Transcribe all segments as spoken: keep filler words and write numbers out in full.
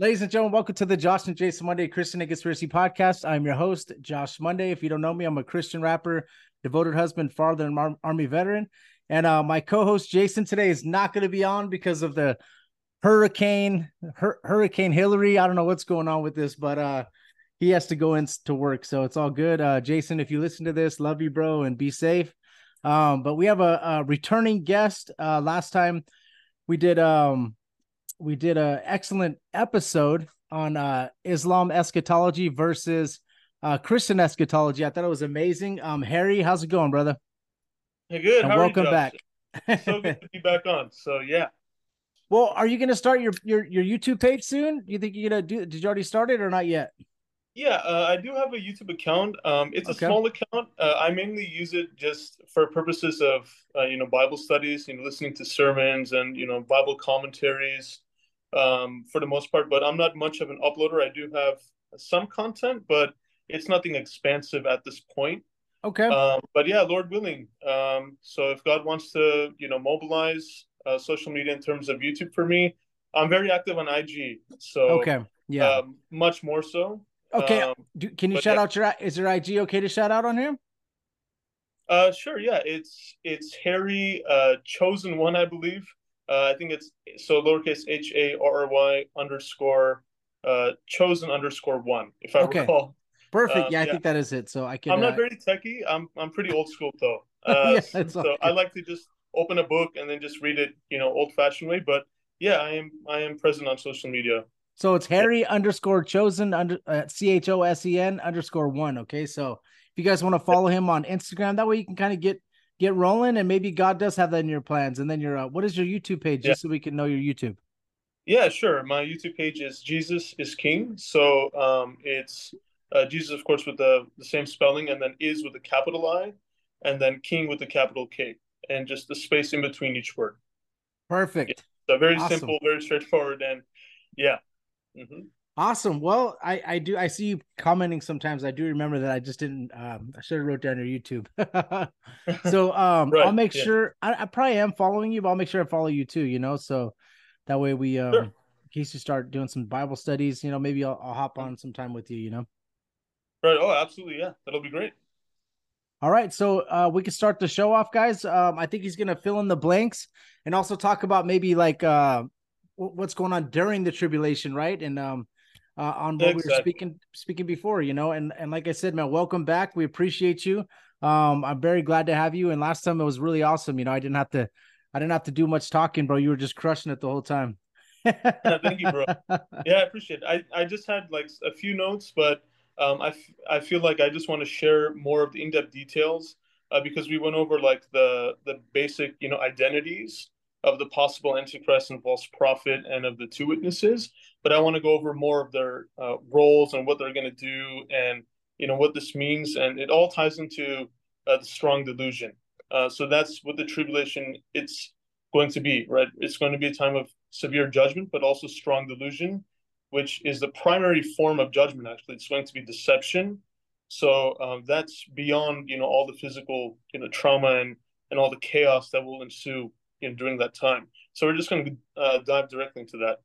Ladies and gentlemen, welcome to the Josh and Jason Monday Christian and Conspiracy Podcast. I'm your host, Josh Monday. If you don't know me, I'm a Christian rapper, devoted husband, father, and Army veteran. And uh, my co-host, Jason, today is not going to be on because of the hurricane, hur- Hurricane Hillary. I don't know what's going on with this, but uh, he has to go in to work, so it's all good. Uh, Jason, if you listen to this, love you, bro, and be safe. Um, but we have a, a returning guest. Uh, last time we did... Um, We did an excellent episode on uh, Islam eschatology versus uh, Christian eschatology. I thought it was amazing. Um, Harry, how's it going, brother? Hey, good. And how welcome are you, back. It's so good to be back on. So yeah. Well, are you going to start your, your your YouTube page soon? You think you're going to do? Did you already start it or not yet? Yeah, uh, I do have a YouTube account. Um, it's a okay. small account. Uh, I mainly use it just for purposes of uh, you know Bible studies, you know, listening to sermons and you know Bible commentaries. Um, for the most part, but I'm not much of an uploader. I do have some content, but it's nothing expansive at this point. Okay. Um, but yeah, Lord willing. Um, so if God wants to, you know, mobilize uh, social media in terms of YouTube for me, I'm very active on I G. So okay, yeah, um, much more so. Okay. Um, do, can you shout yeah. out your? Is your I G okay to shout out on here? Uh, sure. Yeah, it's it's Harry uh, Chosen One, I believe. Uh, I think it's so lowercase h a r r y underscore uh, chosen underscore one. If I okay. recall, perfect. Um, yeah, I yeah. think that is it. So I can. I'm not uh... very techie. I'm I'm pretty old school though. Uh, yeah, so so I like to just open a book and then just read it, you know, old fashioned way. But yeah, I am I am present on social media. So it's Harry yeah. underscore chosen under uh, c h o s e n underscore one. Okay, so if you guys want to follow him on Instagram, that way you can kind of get. Get rolling, and maybe God does have that in your plans. And then your, uh, what is your YouTube page, just yeah. so we can know your YouTube? Yeah, sure. My YouTube page is Jesus is King. So um, it's uh, Jesus, of course, with the, the same spelling, and then is with a capital I, and then King with a capital K, and just the space in between each word. Perfect. Yeah. So very awesome. Simple, very straightforward, and yeah. Mm-hmm. Awesome. Well, I, I do. I see you commenting sometimes. I do remember that. I just didn't. Um, I should have wrote down your YouTube. so um, right, I'll make yeah. sure. I, I probably am following you, but I'll make sure I follow you too. You know, so that way we, um, sure. in case you start doing some Bible studies, you know, maybe I'll, I'll hop on sometime with you. You know. Right. Oh, absolutely. Yeah, that'll be great. All right, so uh, we can start the show off, guys. Um, I think he's gonna fill in the blanks and also talk about maybe like uh, what's going on during the tribulation, right? And um. Uh, on what exactly. we were speaking speaking before, you know, and and like I said, man, welcome back. We appreciate you. Um, I'm very glad to have you. And last time it was really awesome. You know, I didn't have to, I didn't have to do much talking, bro. You were just crushing it the whole time. Yeah, thank you, bro. Yeah, I appreciate it. I I just had like a few notes, but um, I f- I feel like I just want to share more of the in-depth details uh, because we went over like the the basic, you know, identities of the possible Antichrist and false prophet and of the two witnesses. But I want to go over more of their uh, roles and what they're going to do and, you know, what this means. And it all ties into uh, the strong delusion. Uh, so that's what the tribulation it's going to be, right? It's going to be a time of severe judgment, but also strong delusion, which is the primary form of judgment, actually. It's going to be deception. So uh, that's beyond, you know, all the physical, you know, trauma and, and all the chaos that will ensue in during that time. So we're just going to uh, dive directly into that.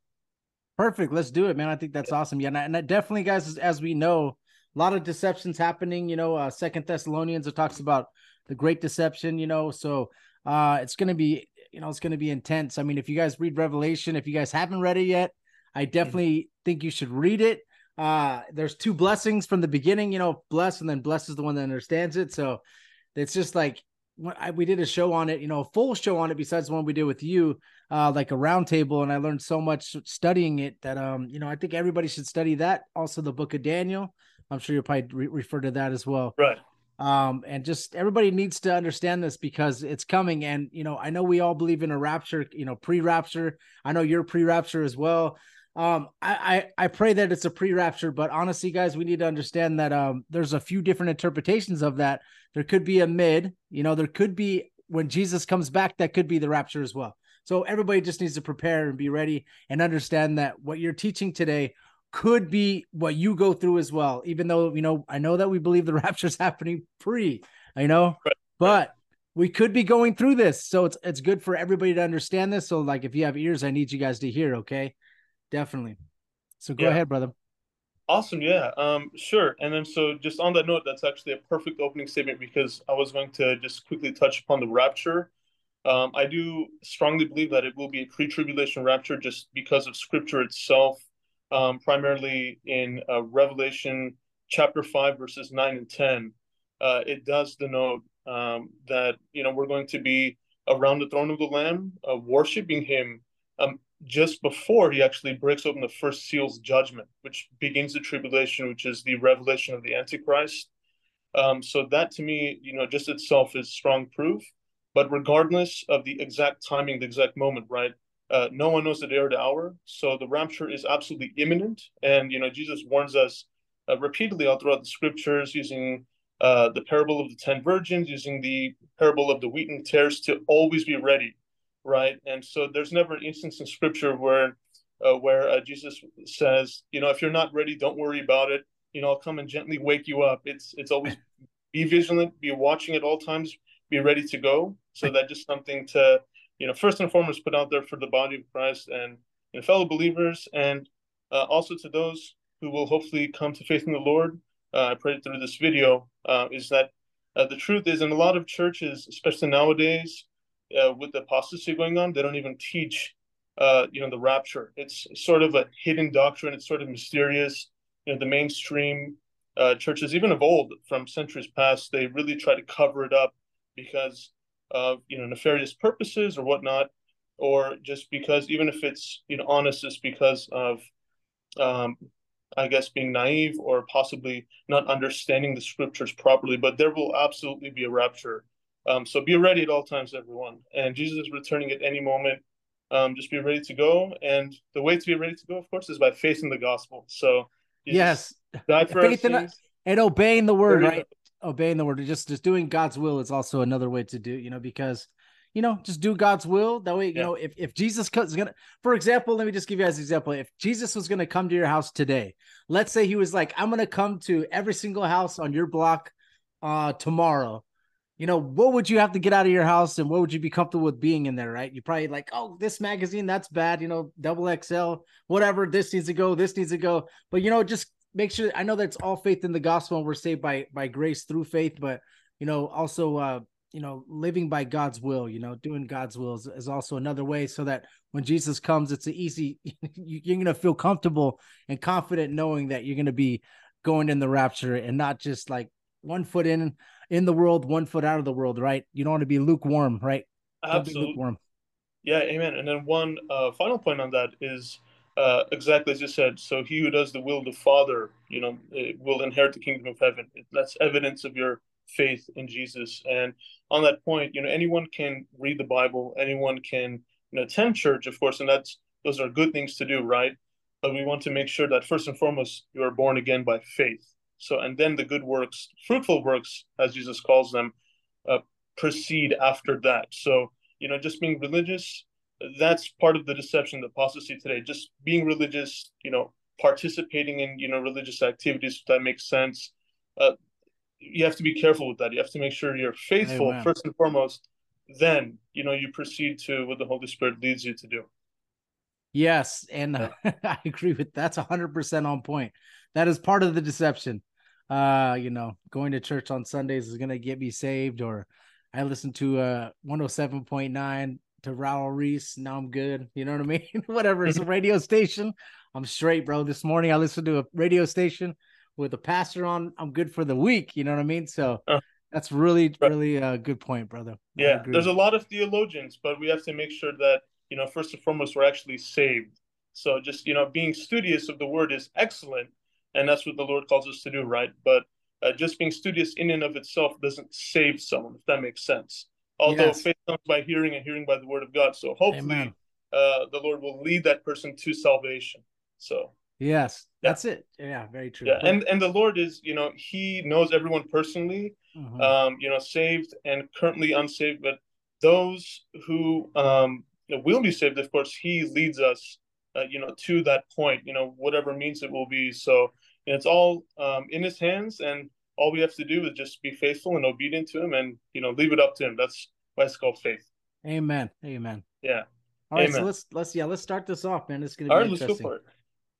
Perfect. Let's do it, man. I think that's yeah. awesome. Yeah. And, I, and I definitely, guys, as, as we know, a lot of deceptions happening, you know, uh, Second Thessalonians, it talks about the great deception, you know, so uh, it's going to be, you know, it's going to be intense. I mean, if you guys read Revelation, if you guys haven't read it yet, I definitely mm-hmm. think you should read it. Uh, there's two blessings from the beginning, you know, bless, and then bless is the one that understands it. So it's just like, we did a show on it, you know, a full show on it besides the one we did with you, uh, like a round table. And I learned so much studying it that, um, you know, I think everybody should study that. Also the book of Daniel. I'm sure you'll probably re- refer to that as well. Right. Um, and just everybody needs to understand this because it's coming. And, you know, I know we all believe in a rapture, you know, pre-rapture. I know you're pre-rapture as well. Um, I, I, I pray that it's a pre-rapture, but honestly, guys, we need to understand that um, there's a few different interpretations of that. There could be a mid, you know, there could be when Jesus comes back, that could be the rapture as well. So everybody just needs to prepare and be ready and understand that what you're teaching today could be what you go through as well. Even though, you know, I know that we believe the rapture is happening pre, you know, right. but we could be going through this. So it's, it's good for everybody to understand this. So like, if you have ears, I need you guys to hear. Okay. Definitely. So go yeah. ahead, brother. Awesome. Yeah, um, sure. And then so just on that note, that's actually a perfect opening statement, because I was going to just quickly touch upon the rapture. Um, I do strongly believe that it will be a pre-tribulation rapture just because of scripture itself, um, primarily in uh, Revelation chapter five, verses nine and ten. Uh, it does denote um, that, you know, we're going to be around the throne of the Lamb, uh, worshiping him um, just before he actually breaks open the first seal's judgment, which begins the tribulation, which is the revelation of the Antichrist. Um, so that to me, you know, just itself is strong proof. But regardless of the exact timing, the exact moment, right? Uh, no one knows the day or the hour. So the rapture is absolutely imminent. And, you know, Jesus warns us uh, repeatedly all throughout the scriptures, using uh, the parable of the ten virgins, using the parable of the wheat and tares, to always be ready, right? And so there's never an instance in scripture where uh, where uh, Jesus says, you know, if you're not ready, don't worry about it. You know, I'll come and gently wake you up. It's, it's always be vigilant, be watching at all times, be ready to go. So that's just something to, you know, first and foremost put out there for the body of Christ and, and fellow believers, and uh, also to those who will hopefully come to faith in the Lord. Uh, I prayed through this video uh, is that uh, the truth is, in a lot of churches, especially nowadays, uh, with the apostasy going on, they don't even teach, uh, you know, the rapture. It's sort of a hidden doctrine. It's sort of mysterious. You know, the mainstream uh, churches, even of old, from centuries past, they really try to cover it up because of, you know, nefarious purposes or whatnot, or just because, even if it's, you know, honest, it's because of, um, I guess, being naive or possibly not understanding the scriptures properly. But there will absolutely be a rapture. Um, so be ready at all times, everyone. And Jesus is returning at any moment. Um, just be ready to go. And the way to be ready to go, of course, is by faith in the gospel. So yes, die for faith in, and obeying the word, right? Obeying the word, just just doing God's will is also another way to do, you know, because, you know, just do God's will. That way, you yeah. know, if, if Jesus comes, gonna, for example, let me just give you guys an example. If Jesus was going to come to your house today, let's say he was like, I'm going to come to every single house on your block uh, tomorrow. You know, what would you have to get out of your house, and what would you be comfortable with being in there, right? You probably like, oh, this magazine, that's bad, you know, double X L, whatever, this needs to go, this needs to go. But, you know, just make sure, I know that's all faith in the gospel, and we're saved by, by grace through faith, but, you know, also, uh, you know, living by God's will, you know, doing God's will is, is also another way, so that when Jesus comes, it's an easy, you're going to feel comfortable and confident knowing that you're going to be going in the rapture, and not just like one foot in, in the world, one foot out of the world, right? You don't want to be lukewarm, right? Absolutely. Lukewarm. Yeah. Amen. And then one uh, final point on that is, Uh, exactly as you said, so he who does the will of the Father, you know, will inherit the kingdom of heaven. That's evidence of your faith in Jesus. And on that point, you know, anyone can read the Bible, anyone can, you know, attend church, of course, and that's, those are good things to do, right? But we want to make sure that first and foremost, you are born again by faith. So, and then the good works, fruitful works, as Jesus calls them, uh, proceed after that. So, you know, just being religious, that's part of the deception, the apostasy today. Just being religious, you know, participating in, you know, religious activities, if that makes sense. Uh, you have to be careful with that. You have to make sure you're faithful, Amen. First and foremost. Then, you know, you proceed to what the Holy Spirit leads you to do. Yes, and uh, I agree with that's one hundred percent on point. That is part of the deception. Uh, you know, going to church on Sundays is going to get me saved, or I listen to uh, one oh seven point nine. To Raul Reese, now I'm good. You know what I mean? Whatever, it's a radio station, I'm straight, bro. This morning I listened to a radio station with a pastor on. I'm good for the week. You know what I mean? So uh, that's really, right. really a good point, brother. Yeah, there's a lot of theologians, but we have to make sure that, you know, first and foremost, we're actually saved. So just, you know, being studious of the word is excellent, and that's what the Lord calls us to do, right? But uh, just being studious in and of itself doesn't save someone, if that makes sense. Although yes. faith comes by hearing, and hearing by the word of God. So hopefully uh, the Lord will lead that person to salvation. So yes, yeah. that's it. Yeah, very true. Yeah. And and the Lord is, you know, he knows everyone personally, mm-hmm. um, you know, saved and currently unsaved. But those who um, will be saved, of course, he leads us, uh, you know, to that point, you know, whatever means it will be. So it's all um, in his hands, and all we have to do is just be faithful and obedient to him, and, you know, leave it up to him. That's why it's called faith. Amen. Amen. Yeah. All Amen. Right. So let's, let's, yeah, let's start this off, man. It's going to be all right, interesting. Let's go for it.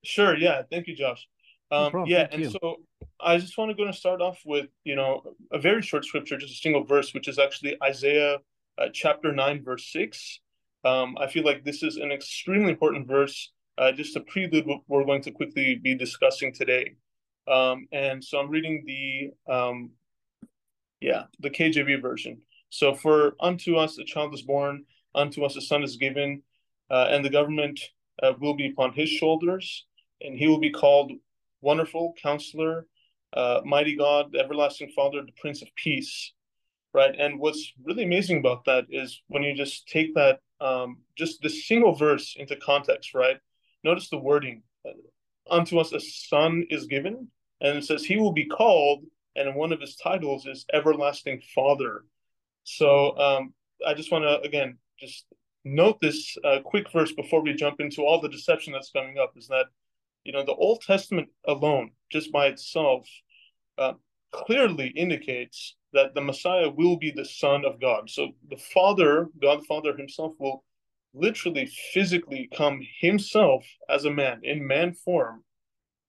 Sure. Yeah. Thank you, Josh. Um, no yeah. Thank and you. So I just want to go and start off with, you know, a very short scripture, just a single verse, which is actually Isaiah uh, chapter nine, verse six. Um, I feel like this is an extremely important verse, uh, just a prelude what we're going to quickly be discussing today. Um, and so I'm reading the, um, yeah, the K J V version. So for unto us a child is born, unto us a son is given, uh, and the government uh, will be upon his shoulders, and he will be called Wonderful Counselor, uh, Mighty God, the Everlasting Father, the Prince of Peace. Right. And what's really amazing about that is when you just take that, um, just this single verse into context, right? Notice the wording. Unto us a son is given, and it says he will be called, and one of his titles is Everlasting Father. So um, I just want to, again, just note this uh, quick verse before we jump into all the deception that's coming up, is that, you know, the Old Testament alone, just by itself, uh, clearly indicates that the Messiah will be the Son of God. So the Father, God the Father himself, will literally physically come himself as a man, in man form,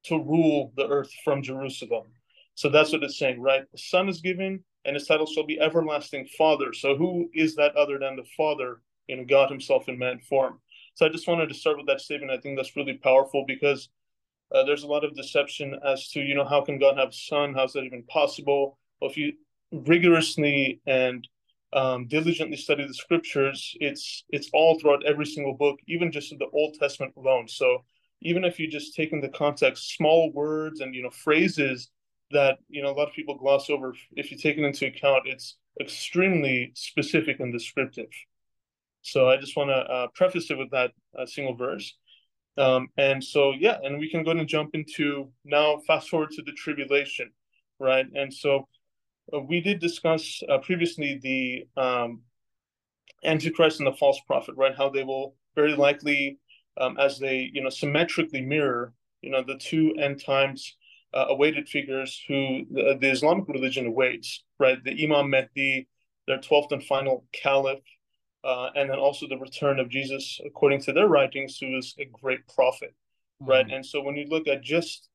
to rule the earth from Jerusalem. So that's what it's saying, right? The Son is given, and his title shall be Everlasting Father. So who is that other than the Father, you know, God himself in man form? So I just wanted to start with that statement. I think that's really powerful, because uh, there's a lot of deception as to, you know, how can God have a son? How's that even possible? Well, if you rigorously and um, diligently study the scriptures, it's it's all throughout every single book, even just in the Old Testament alone. So even if you just take into context small words and, you know, phrases that, you know, a lot of people gloss over, if you take it into account, it's extremely specific and descriptive. So I just want to uh, preface it with that uh, single verse. Um, and so, yeah, and we can go and jump into now, fast forward to the tribulation, right? And so uh, we did discuss uh, previously the um, Antichrist and the false prophet, right? How they will very likely, um, as they, you know, symmetrically mirror, you know, the two end times uh, awaited figures who the, the Islamic religion awaits, right? The Imam Mahdi, their twelfth and final caliph, Uh, and then also the return of Jesus, according to their writings, who is a great prophet, right? Mm-hmm. And so when you look at just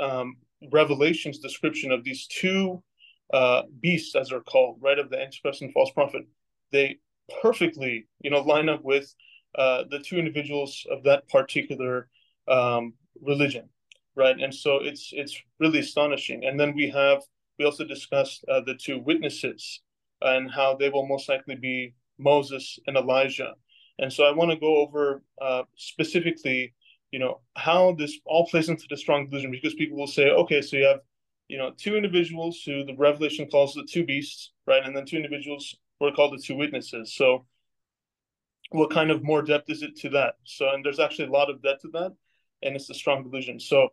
um, Revelation's description of these two uh, beasts, as they're called, right, of the Antichrist and false prophet, they perfectly, you know, line up with uh, the two individuals of that particular um, religion, right? And so it's it's really astonishing. And then we have, we also discussed uh, the two witnesses and how they will most likely be Moses and Elijah. And so I want to go over uh, specifically, you know, how this all plays into the strong delusion, because people will say, okay, so you have, you know, two individuals who the Revelation calls the two beasts, right? And then two individuals who are called the two witnesses. So what kind of more depth is it to that? So, and there's actually a lot of depth to that, and it's the strong delusion. So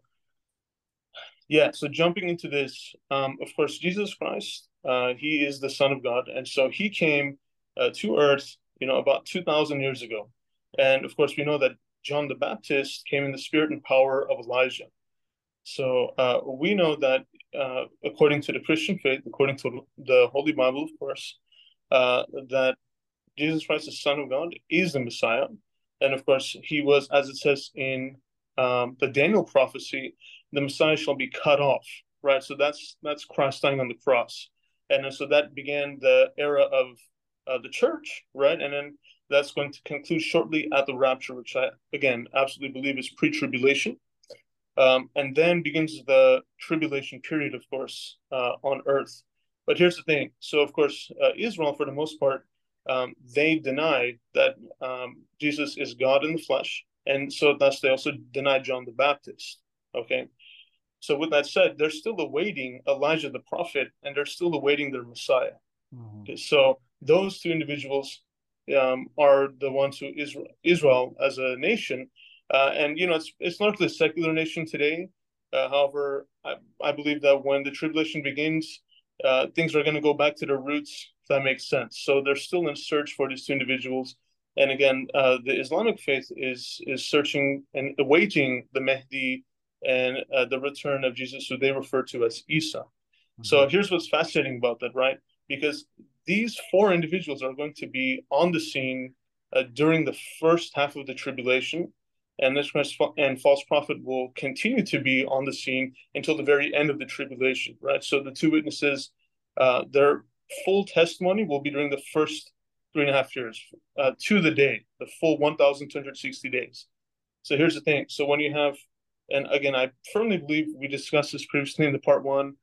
yeah, so jumping into this, um, of course, Jesus Christ, uh, he is the Son of God. And so he came Uh, to earth, you know, about two thousand years ago. And of course, we know that John the Baptist came in the spirit and power of Elijah. So uh, we know that uh, according to the Christian faith, according to the Holy Bible, of course, uh, that Jesus Christ, the Son of God, is the Messiah. And of course, he was, as it says in um, the Daniel prophecy, the Messiah shall be cut off, right? So that's, that's Christ dying on the cross. And so that began the era of Uh, the church, right? And then that's going to conclude shortly at the rapture, which I, again, absolutely believe is pre-tribulation. Um, and then begins the tribulation period, of course, uh, on earth. But here's the thing. So, of course, uh, Israel, for the most part, um, they deny that um, Jesus is God in the flesh. And so thus they also deny John the Baptist, okay? So with that said, they're still awaiting Elijah the prophet, and they're still awaiting their Messiah. Mm-hmm. Okay, so those two individuals um, are the ones who Israel, Israel as a nation, uh, and you know it's it's largely a secular nation today. Uh, however, I, I believe that when the tribulation begins, uh, things are going to go back to their roots, if that makes sense. So they're still in search for these two individuals, and again, uh, the Islamic faith is is searching and awaiting the Mahdi and uh, the return of Jesus, who they refer to as Isa. Mm-hmm. So here's what's fascinating about that, right? Because these four individuals are going to be on the scene uh, during the first half of the tribulation. and this and false prophet will continue to be on the scene until the very end of the tribulation, right? So the two witnesses, uh, their full testimony will be during the first three and a half years uh, to the day, the full one thousand two hundred sixty days. So here's the thing. So when you have, and again, I firmly believe we discussed this previously in the part one,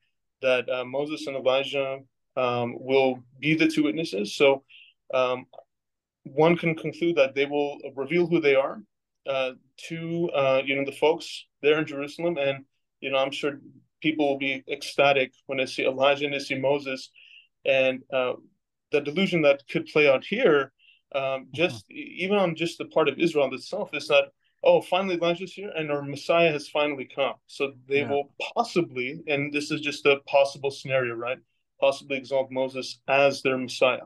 that uh, Moses and Elijah um, will be the two witnesses. So um, one can conclude that they will reveal who they are uh, to, uh, you know, the folks there in Jerusalem. And, you know, I'm sure people will be ecstatic when they see Elijah and they see Moses. And uh, the delusion that could play out here, um, just mm-hmm. even on just the part of Israel itself, is that, oh, finally Elijah's here and our Messiah has finally come. So they yeah. will possibly, and this is just a possible scenario, right? Possibly exalt Moses as their Messiah.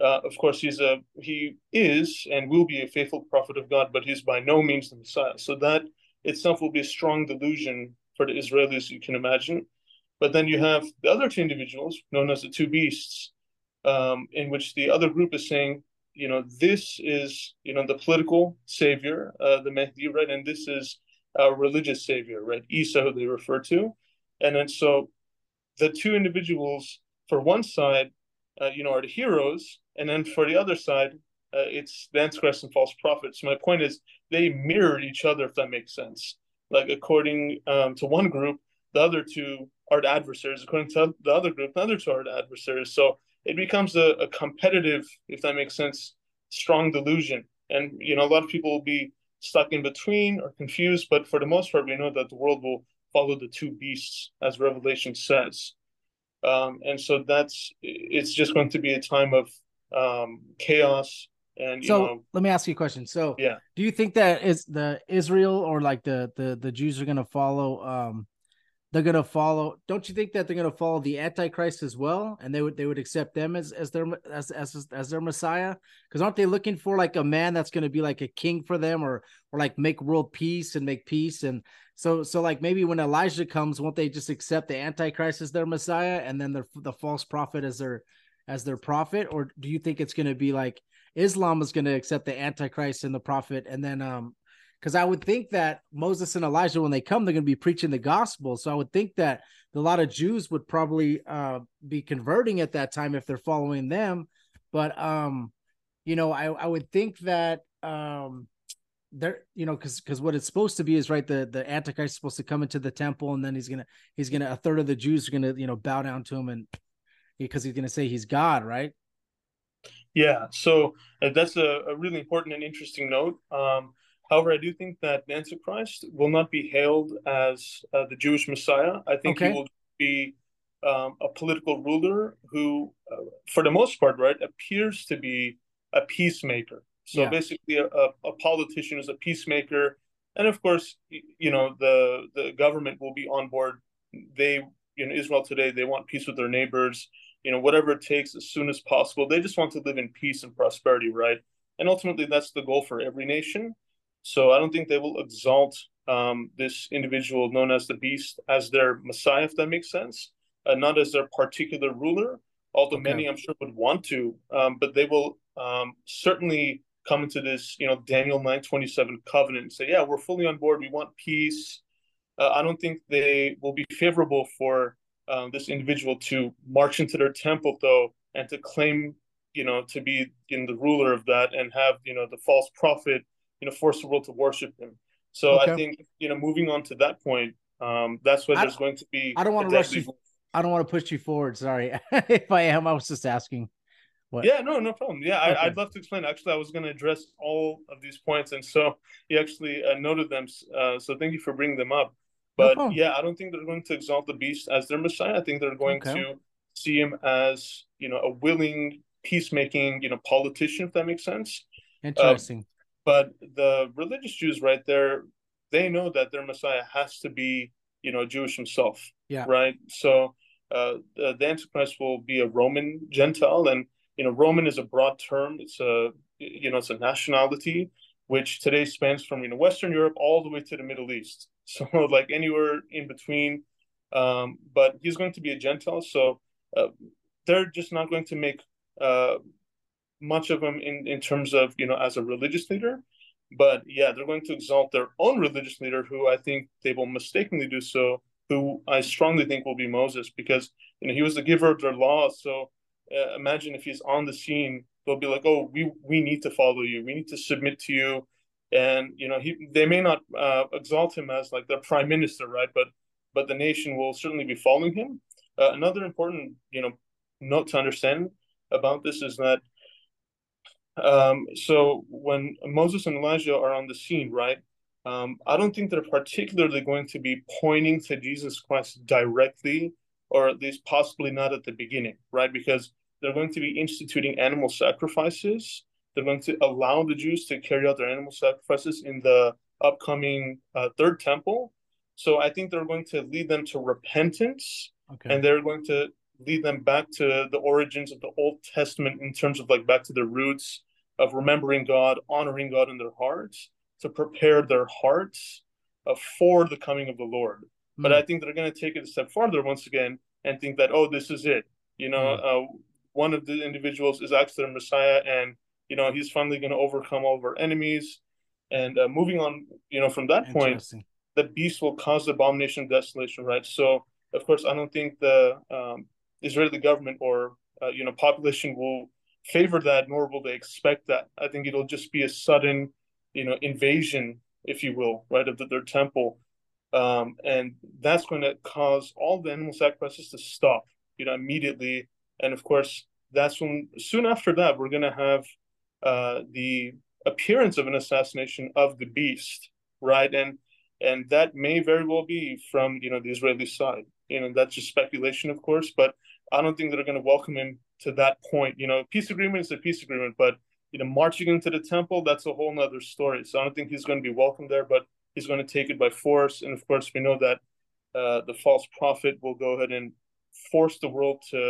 Uh, of course, he's a he is and will be a faithful prophet of God, but he's by no means the Messiah. So that itself will be a strong delusion for the Israelis, you can imagine. But then you have the other two individuals, known as the two beasts, um, in which the other group is saying, you know, this is, you know, the political savior, uh, the Mahdi, right? And this is a religious savior, right? Isa, who they refer to. And then so the two individuals for one side, uh, you know, are the heroes. And then for the other side, uh, it's the Antichrist and false prophets. So my point is they mirror each other, if that makes sense. Like according um, to one group, the other two are the adversaries. According to the other group, the other two are the adversaries. So it becomes a, a competitive, if that makes sense, strong delusion. And, you know, a lot of people will be stuck in between or confused, but for the most part, we know that the world will follow the two beasts, as Revelation says. Um, and so that's, it's just going to be a time of um, chaos. And, you so know, let me ask you a question. So yeah. do you think that is the Israel or like the, the, the Jews are going to follow um... They're going to follow, don't you think that they're going to follow the Antichrist as well? And they would they would accept them as as their as as, as their Messiah? Because aren't they looking for like a man that's going to be like a king for them or or like make world peace and make peace? And so so like maybe when Elijah comes, won't they just accept the Antichrist as their Messiah and then the, the false prophet as their as their prophet? Or do you think it's going to be like Islam is going to accept the Antichrist and the prophet and then um? Because I would think that Moses and Elijah, when they come, they're going to be preaching the gospel. So I would think that a lot of Jews would probably uh, be converting at that time if they're following them. But, um, you know, I, I would think that um, they're, you know, because because what it's supposed to be is, right, the, the Antichrist is supposed to come into the temple and then he's going to he's going to a third of the Jews are going to, you know, bow down to him and because he's going to say he's God. Right. Yeah. So uh, that's a, a really important and interesting note. Um However, I do think that the Antichrist will not be hailed as uh, the Jewish Messiah. I think okay. he will be um, a political ruler who, uh, for the most part, right, appears to be a peacemaker. So yeah. basically a, a, a politician is a peacemaker. And of course, you know, the, the government will be on board. They, you know, Israel today, they want peace with their neighbors, you know, whatever it takes as soon as possible. They just want to live in peace and prosperity, right? And ultimately, that's the goal for every nation. So I don't think they will exalt um, this individual known as the beast as their Messiah, if that makes sense, uh, not as their particular ruler, although okay. many I'm sure would want to, um, but they will um, certainly come into this, you know, Daniel nine twenty-seven covenant and say, yeah, we're fully on board. We want peace. Uh, I don't think they will be favorable for um, this individual to march into their temple, though, and to claim, you know, to be in the ruler of that and have, you know, the false prophet, you know, force the world to worship him. So okay. I think, you know, moving on to that point, um, that's where there's going to be. I don't want to rush you. I don't want to push you forward. Sorry, if I am, I was just asking. What? Yeah, no, no problem. Yeah, okay. I, I'd love to explain. Actually, I was going to address all of these points, and so you actually uh, noted them. Uh, so thank you for bringing them up. But no yeah, I don't think they're going to exalt the beast as their Messiah. I think they're going okay. to see him as, you know, a willing, peacemaking, you know, politician, if that makes sense. Interesting. Um, But the religious Jews right there, they know that their Messiah has to be, you know, Jewish himself, yeah. right? So uh, the, the Antichrist will be a Roman Gentile. And, you know, Roman is a broad term. It's a, you know, it's a nationality, which today spans from, you know, Western Europe all the way to the Middle East. So like anywhere in between. Um, but he's going to be a Gentile. So uh, they're just not going to make uh much of him in, in terms of, you know, as a religious leader, But yeah, they're going to exalt their own religious leader, who I think they will mistakenly do so, who I strongly think will be Moses, because you know he was the giver of their laws. So uh, imagine if he's on the scene, they'll be like, oh, we, we need to follow you. We need to submit to you. And, you know, he they may not uh, exalt him as like their prime minister, right? But but the nation will certainly be following him. Uh, another important, you know, note to understand about this is that um, so when Moses and Elijah are on the scene, right, um, I don't think they're particularly going to be pointing to Jesus Christ directly, or at least possibly not at the beginning, right? Because they're going to be instituting animal sacrifices. They're going to allow the Jews to carry out their animal sacrifices in the upcoming uh, third temple. So I think they're going to lead them to repentance, okay. And they're going to lead them back to the origins of the Old Testament in terms of like back to the roots of remembering God, honoring God in their hearts, to prepare their hearts uh, for the coming of the Lord. Mm-hmm. But I think they're going to take it a step farther once again and think that, oh, this is it. You know, mm-hmm. uh, one of the individuals is actually the Messiah, and you know, he's finally going to overcome all of our enemies. And uh, moving on, you know, from that point, the beast will cause the abomination of desolation, right? So, of course, I don't think the um, Israeli government or, uh, you know, population will favor that, nor will they expect that. I think it'll just be a sudden, you know, invasion, if you will, right, of the, their temple. Um, and that's going to cause all the animal sacrifices to stop, you know, immediately. And, of course, that's when, soon after that, we're going to have Uh, the appearance of an assassination of the beast, right? And and that may very well be from, you know, the Israeli side. You know, that's just speculation, of course, but I don't think they're going to welcome him to that point. You know, peace agreement is a peace agreement, but, you know, marching into the temple, that's a whole nother story. So I don't think he's going to be welcome there, but he's going to take it by force. And, of course, we know that uh, the false prophet will go ahead and force the world to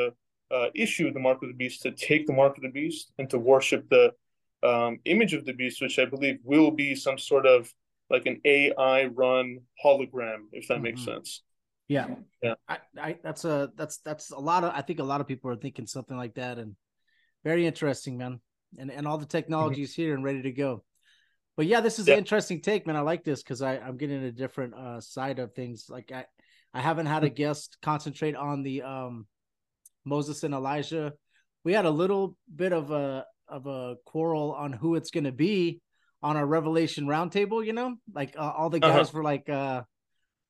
uh, issue the mark of the beast, to take the mark of the beast, and to worship the Um, image of the beast, which I believe will be some sort of like an A I run hologram, if that mm-hmm. makes sense. Yeah, yeah. I, I, that's a that's that's a lot of. I think a lot of people are thinking something like that, and very interesting, man. And and all the technology is mm-hmm. here and ready to go. But yeah, this is yeah. an interesting take, man. I like this because I I'm getting a different uh, side of things. Like I I haven't had a guest concentrate on the um, Moses and Elijah. We had a little bit of a. of a quarrel on who it's going to be on our Revelation roundtable, you know, like uh, all the guys uh-huh. were like, uh,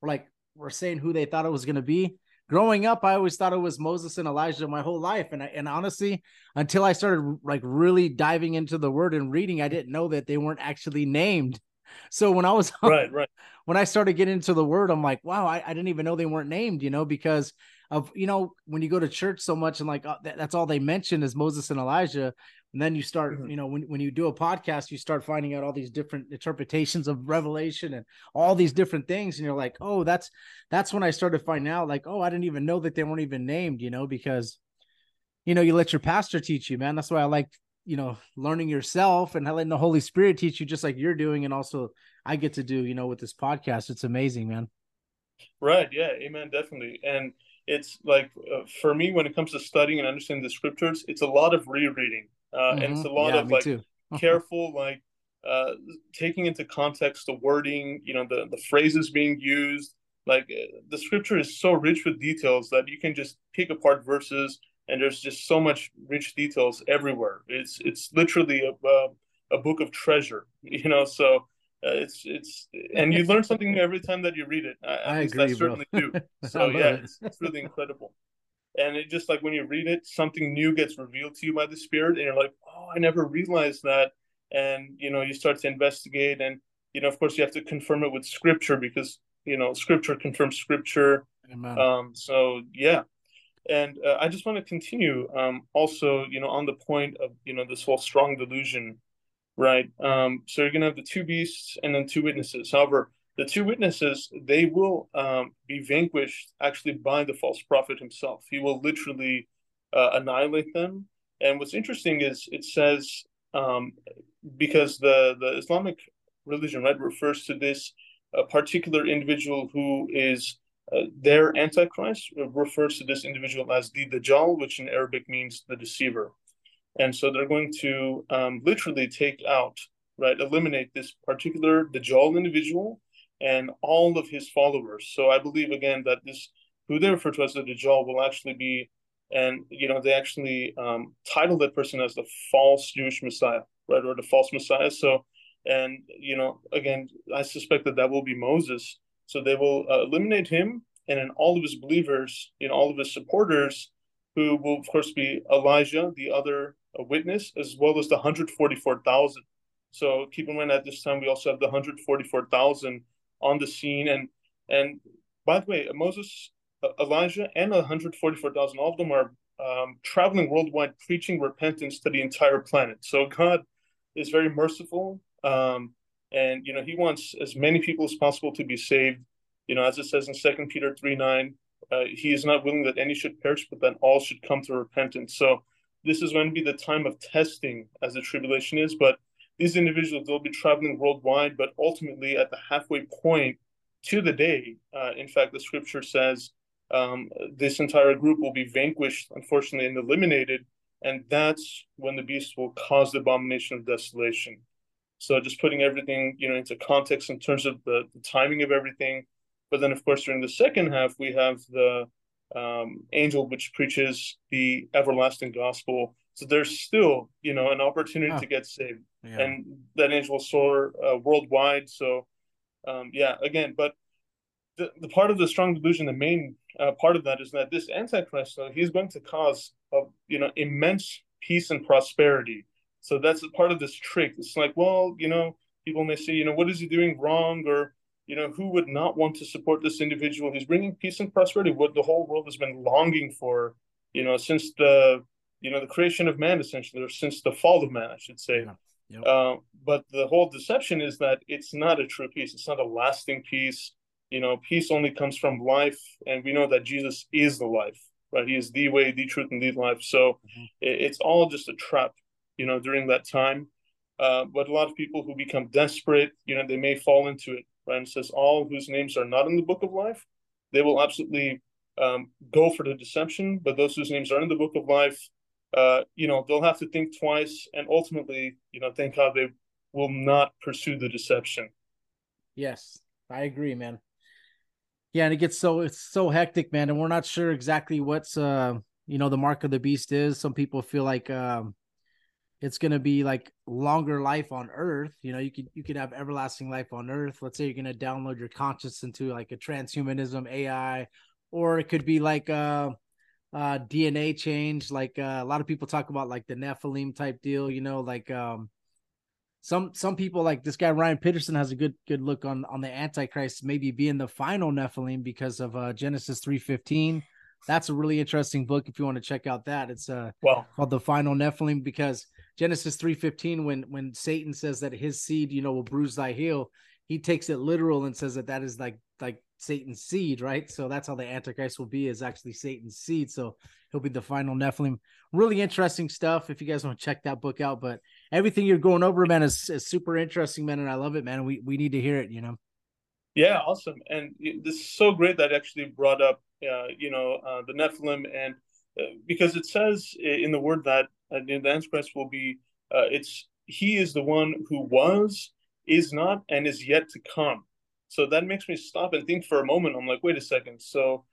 were like, were saying who they thought it was going to be. Growing up, I always thought it was Moses and Elijah my whole life. And I, and honestly, until I started like really diving into the word and reading, I didn't know that they weren't actually named. So when I was, right, right. when I started getting into the word, I'm like, wow, I, I didn't even know they weren't named, you know, because of, you know, when you go to church so much and like, uh, that, that's all they mention is Moses and Elijah. And then you start, you know, when, when you do a podcast, you start finding out all these different interpretations of Revelation and all these different things. And you're like, oh, that's, that's when I started finding out like, oh, I didn't even know that they weren't even named, you know, because, you know, you let your pastor teach you, man. That's why I like, you know, learning yourself and letting the Holy Spirit teach you just like you're doing. And also I get to do, you know, with this podcast, it's amazing, man. Right. Yeah. Amen. Definitely. And it's like, uh, for me, when it comes to studying and understanding the scriptures, it's a lot of rereading. Uh, mm-hmm. And it's a lot yeah, of like careful, like uh, taking into context the wording, you know, the, the phrases being used. Like the scripture is so rich with details that you can just pick apart verses, and there's just so much rich details everywhere. It's it's literally a uh, a book of treasure, you know. So uh, it's it's and you learn something every time that you read it. I, I agree, I certainly do. So yeah, it. it's, it's really incredible. And it just like when you read it, something new gets revealed to you by the Spirit. And you're like, oh, I never realized that. And, you know, you start to investigate. And, you know, of course, you have to confirm it with Scripture because, you know, Scripture confirms Scripture. Amen. Um, so, yeah. And uh, I just want to continue um, also, you know, on the point of, you know, this whole strong delusion. Right. Um, so you're going to have the two beasts and then two witnesses. However, the two witnesses, they will um, be vanquished actually by the false prophet himself. He will literally uh, annihilate them. And what's interesting is it says, um, because the, the Islamic religion, right, refers to this uh, particular individual who is uh, their antichrist, refers to this individual as the Dajjal, which in Arabic means the deceiver. And so they're going to um, literally take out, right, eliminate this particular Dajjal individual and all of his followers. So I believe, again, that this, who they refer to as the Dajjal, will actually be, and, you know, they actually um, title that person as the false Jewish Messiah, right, or the false Messiah. So, and, you know, again, I suspect that that will be Moses. So they will uh, eliminate him, and in all of his believers, in all of his supporters, who will, of course, be Elijah, the other witness, as well as the one hundred forty-four thousand. So keep in mind, at this time, we also have the one hundred forty-four thousand on the scene. And, and by the way, Moses, Elijah, and one hundred forty-four thousand, all of them are um, traveling worldwide, preaching repentance to the entire planet. So God is very merciful. Um, and, you know, he wants as many people as possible to be saved. You know, as it says in Second Peter three nine, Uh, he is not willing that any should perish, but that all should come to repentance. So this is going to be the time of testing, as the tribulation is. But these individuals, they'll be traveling worldwide, but ultimately at the halfway point to the day, uh, in fact, the scripture says um, this entire group will be vanquished, unfortunately, and eliminated. And that's when the beast will cause the abomination of desolation. So just putting everything, you know, into context in terms of the, the timing of everything. But then, of course, during the second half, we have the um, angel which preaches the everlasting gospel. So there's still, you know, an opportunity oh. to get saved. Yeah. And that angel will soar uh, worldwide. So, um, yeah, again, but the, the part of the strong delusion, the main uh, part of that is that this Antichrist, though, he's going to cause, a, you know, immense peace and prosperity. So that's part of this trick. It's like, well, you know, people may say, you know, what is he doing wrong? Or, you know, who would not want to support this individual? He's bringing peace and prosperity, what the whole world has been longing for, you know, since the, you know, the creation of man, essentially, or since the fall of man, I should say. Yeah. Yep. Uh, but the whole deception is that it's not a true peace. It's not a lasting peace. You know, peace only comes from life. And we know that Jesus is the life, right? He is the way, the truth, and the life. So mm-hmm. it's all just a trap, you know, during that time. Uh, but a lot of people who become desperate, you know, they may fall into it. Right, and says all whose names are not in the book of life, they will absolutely um, go for the deception. But those whose names are in the book of life, uh, you know, they'll have to think twice, and ultimately, you know, think how they will not pursue the deception. Yes, I agree, man. Yeah, and it gets so it's so hectic, man, and we're not sure exactly what's uh, you know, the mark of the beast is. Some people feel like um, it's going to be like longer life on earth. You know, you could, you could have everlasting life on earth. Let's say you're going to download your conscience into like a transhumanism A I, or it could be like a, a D N A change. Like uh, a lot of people talk about like the Nephilim type deal, you know, like um, some, some people like this guy, Ryan Peterson, has a good, good look on, on the Antichrist, maybe being the final Nephilim because of uh, Genesis three fifteen. That's a really interesting book. If you want to check out that, it's uh, wow. called The Final Nephilim, because Genesis three fifteen, when when Satan says that his seed, you know, will bruise thy heel, he takes it literal and says that that is like like Satan's seed, right? So that's how the Antichrist will be, is actually Satan's seed. So he'll be the final Nephilim. Really interesting stuff if you guys want to check that book out. But everything you're going over, man, is, is super interesting, man, and I love it, man. We we need to hear it, you know? Yeah, awesome. And this is so great that actually brought up, uh, you know, uh, the Nephilim, and uh, because it says in the word that and the Antichrist will be, uh, it's, he is the one who was, is not, and is yet to come. So that makes me stop and think for a moment. I'm like, wait a second. So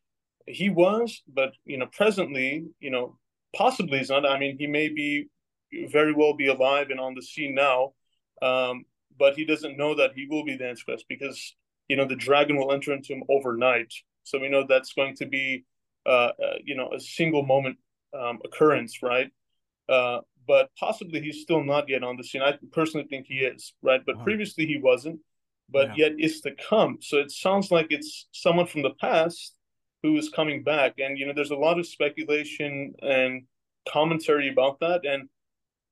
he was, but, you know, presently, you know, possibly he's not. I mean, he may be very well be alive and on the scene now, um, but he doesn't know that he will be the Antichrist, because, you know, the dragon will enter into him overnight. So we know that's going to be, uh, uh, you know, a single moment um, occurrence, right? Uh, but possibly he's still not yet on the scene. I personally think he is, right? But oh. previously he wasn't, but yeah. yet is to come. So it sounds like it's someone from the past who is coming back. And, you know, there's a lot of speculation and commentary about that. And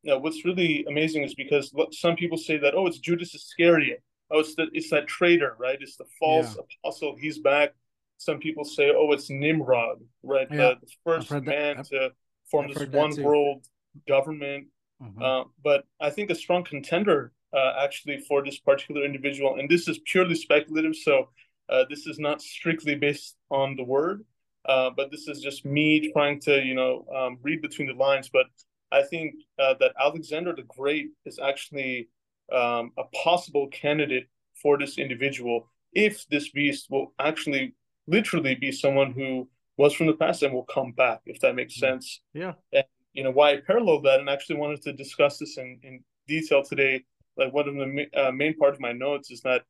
you know, what's really amazing is because some people say that, oh, it's Judas Iscariot. Oh, it's, the, it's that traitor, right? It's the false yeah. apostle. He's back. Some people say, oh, it's Nimrod, right? Yeah. The, the first man to form this one world government. Mm-hmm. uh, but I think a strong contender uh, actually for this particular individual, and this is purely speculative, so uh, this is not strictly based on the word, uh, but this is just me trying to, you know, um, read between the lines. But I think uh, that Alexander the Great is actually um, a possible candidate for this individual if this beast will actually literally be someone who was from the past and will come back, if that makes sense. Yeah. And, you know, why I paralleled that and actually wanted to discuss this in, in detail today. Like, one of the uh, main part of my notes is that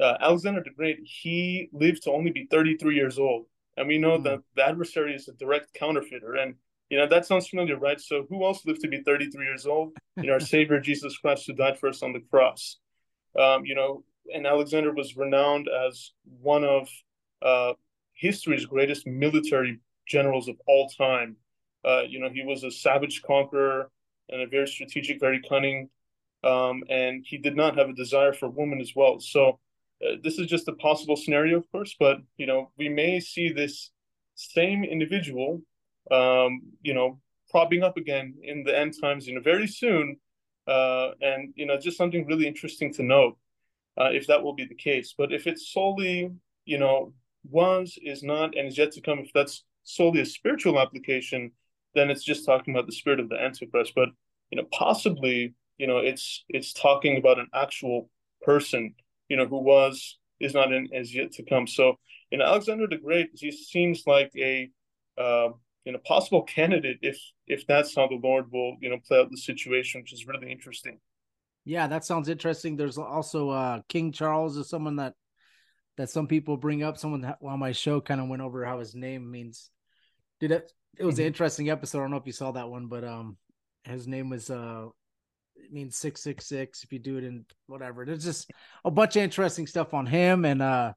uh, Alexander the Great, he lived to only be thirty-three years old. And we know mm. that the adversary is a direct counterfeiter. And, you know, that sounds familiar, right? So who else lived to be thirty-three years old? You know, our Savior, Jesus Christ, who died for us on the cross. Um, you know, and Alexander was renowned as one of uh, history's greatest military generals of all time. Uh, you know, he was a savage conqueror and a very strategic, very cunning. Um, and he did not have a desire for women as well. So uh, this is just a possible scenario, of course. But, you know, we may see this same individual, um, you know, propping up again in the end times, you know, very soon. Uh, and, you know, just something really interesting to note uh, if that will be the case. But if it's solely, you know, was, is not, and is yet to come, if that's solely a spiritual application, then it's just talking about the spirit of the Antichrist. But, you know, possibly, you know, it's it's talking about an actual person, you know, who was, is not, and is yet to come. So, you know, Alexander the Great, he seems like a, uh, you know, possible candidate if if that's how the Lord will, you know, play out the situation, which is really interesting. Yeah, that sounds interesting. There's also uh, King Charles is someone that that some people bring up. Someone that, well, on my show kind of went over how his name means. Dude, it, it was mm-hmm. an interesting episode. I don't know if you saw that one, but um, his name was... Uh, it means six six six if you do it in whatever. There's just a bunch of interesting stuff on him. And uh,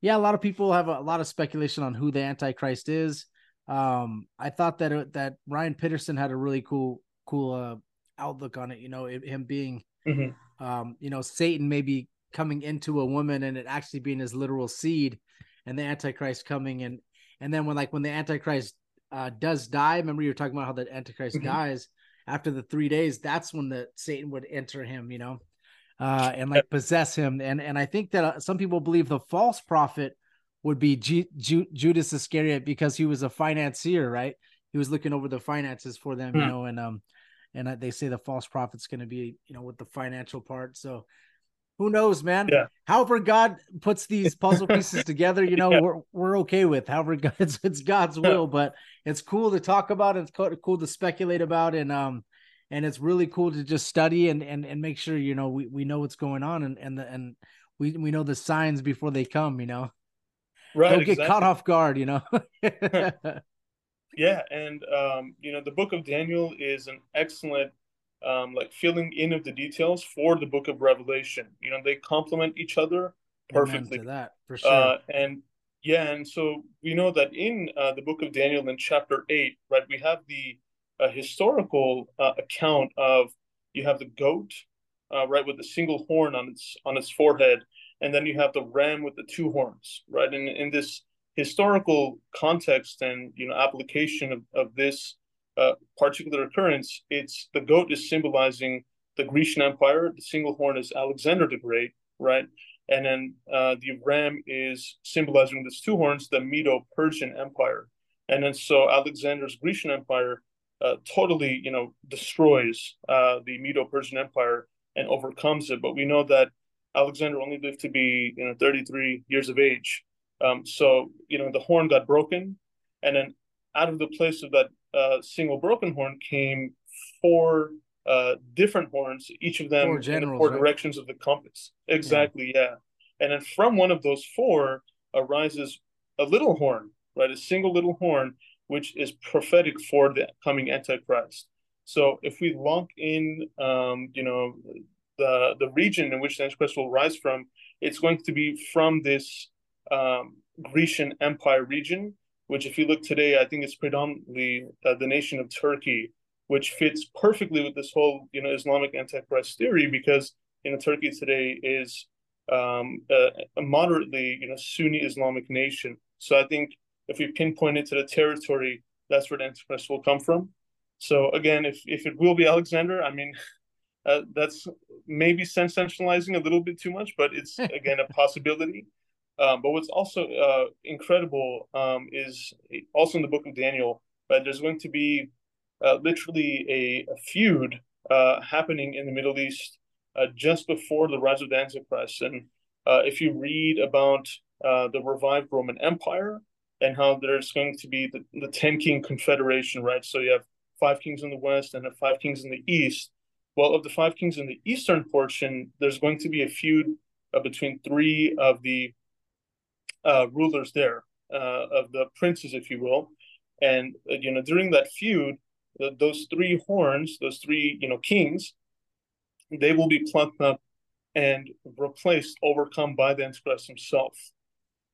yeah, a lot of people have a, a lot of speculation on who the Antichrist is. Um, I thought that, uh, that Ryan Peterson had a really cool, cool uh, outlook on it. You know, it, him being, mm-hmm. um, you know, Satan maybe coming into a woman and it actually being his literal seed and the Antichrist coming. And, and then when, like, when the Antichrist uh, does die, remember you were talking about how the Antichrist mm-hmm. dies. After the three days, that's when the Satan would enter him, you know, uh, and like possess him. And and I think that uh, some people believe the false prophet would be G- Ju- Judas Iscariot because he was a financier, right? He was looking over the finances for them, you yeah. know, and um, and uh, they say the false prophet's going to be, you know, with the financial part. So who knows, man? Yeah. However God puts these puzzle pieces together, you know, yeah. we're we're okay with. However, God, it's, it's God's will, but it's cool to talk about. It's cool to speculate about, and um, and it's really cool to just study and and and make sure, you know, we, we know what's going on, and and the, and we we know the signs before they come, you know. Right. Don't get exactly. caught off guard, you know. Yeah, and um, you know, the book of Daniel is an excellent. Um, like filling in of the details for the book of Revelation. You know, they complement each other perfectly. Amen to that, for sure. Uh, and yeah, and so we know that in uh, the book of Daniel in chapter eight, right, we have the uh, historical uh, account of, you have the goat, uh, right, with a single horn on its on its forehead, and then you have the ram with the two horns, right? And in this historical context and, you know, application of, of this Uh, particular occurrence, it's the goat is symbolizing the Grecian Empire, the single horn is Alexander the Great, right? And then uh, the ram is symbolizing these two horns, the Medo-Persian Empire. And then so Alexander's Grecian Empire uh, totally, you know, destroys uh, the Medo-Persian Empire and overcomes it. But we know that Alexander only lived to be, you know, thirty-three years of age. Um, so, you know, the horn got broken, and then out of the place of that Uh, single broken horn came four uh, different horns, each of them four generals, in the four right? directions of the compass. Exactly, yeah. yeah. And then from one of those four arises a little horn, right? A single little horn, which is prophetic for the coming Antichrist. So if we lock in, um, you know, the the region in which the Antichrist will rise from, it's going to be from this um, Grecian Empire region, which if you look today, I think it's predominantly uh, the nation of Turkey, which fits perfectly with this whole, you know, Islamic Antichrist theory, because, you know, Turkey today is um, a, a moderately, you know, Sunni Islamic nation. So I think if we pinpoint it to the territory, that's where the Antichrist will come from. So again, if if it will be Alexander, I mean, uh, that's maybe sensationalizing a little bit too much, but it's, again, a possibility. Um, but what's also uh, incredible um, is also in the book of Daniel, right, there's going to be uh, literally a, a feud uh, happening in the Middle East uh, just before the rise of the Antichrist. And uh, if you read about uh, the revived Roman Empire and how there's going to be the, the ten-king confederation, right? So you have five kings in the west and have five kings in the east. Well, of the five kings in the eastern portion, there's going to be a feud uh, between three of the uh, rulers there, uh, of the princes, if you will. And, uh, you know, during that feud, uh, those three horns, those three, you know, kings, they will be plucked up and replaced, overcome by the Antichrist himself.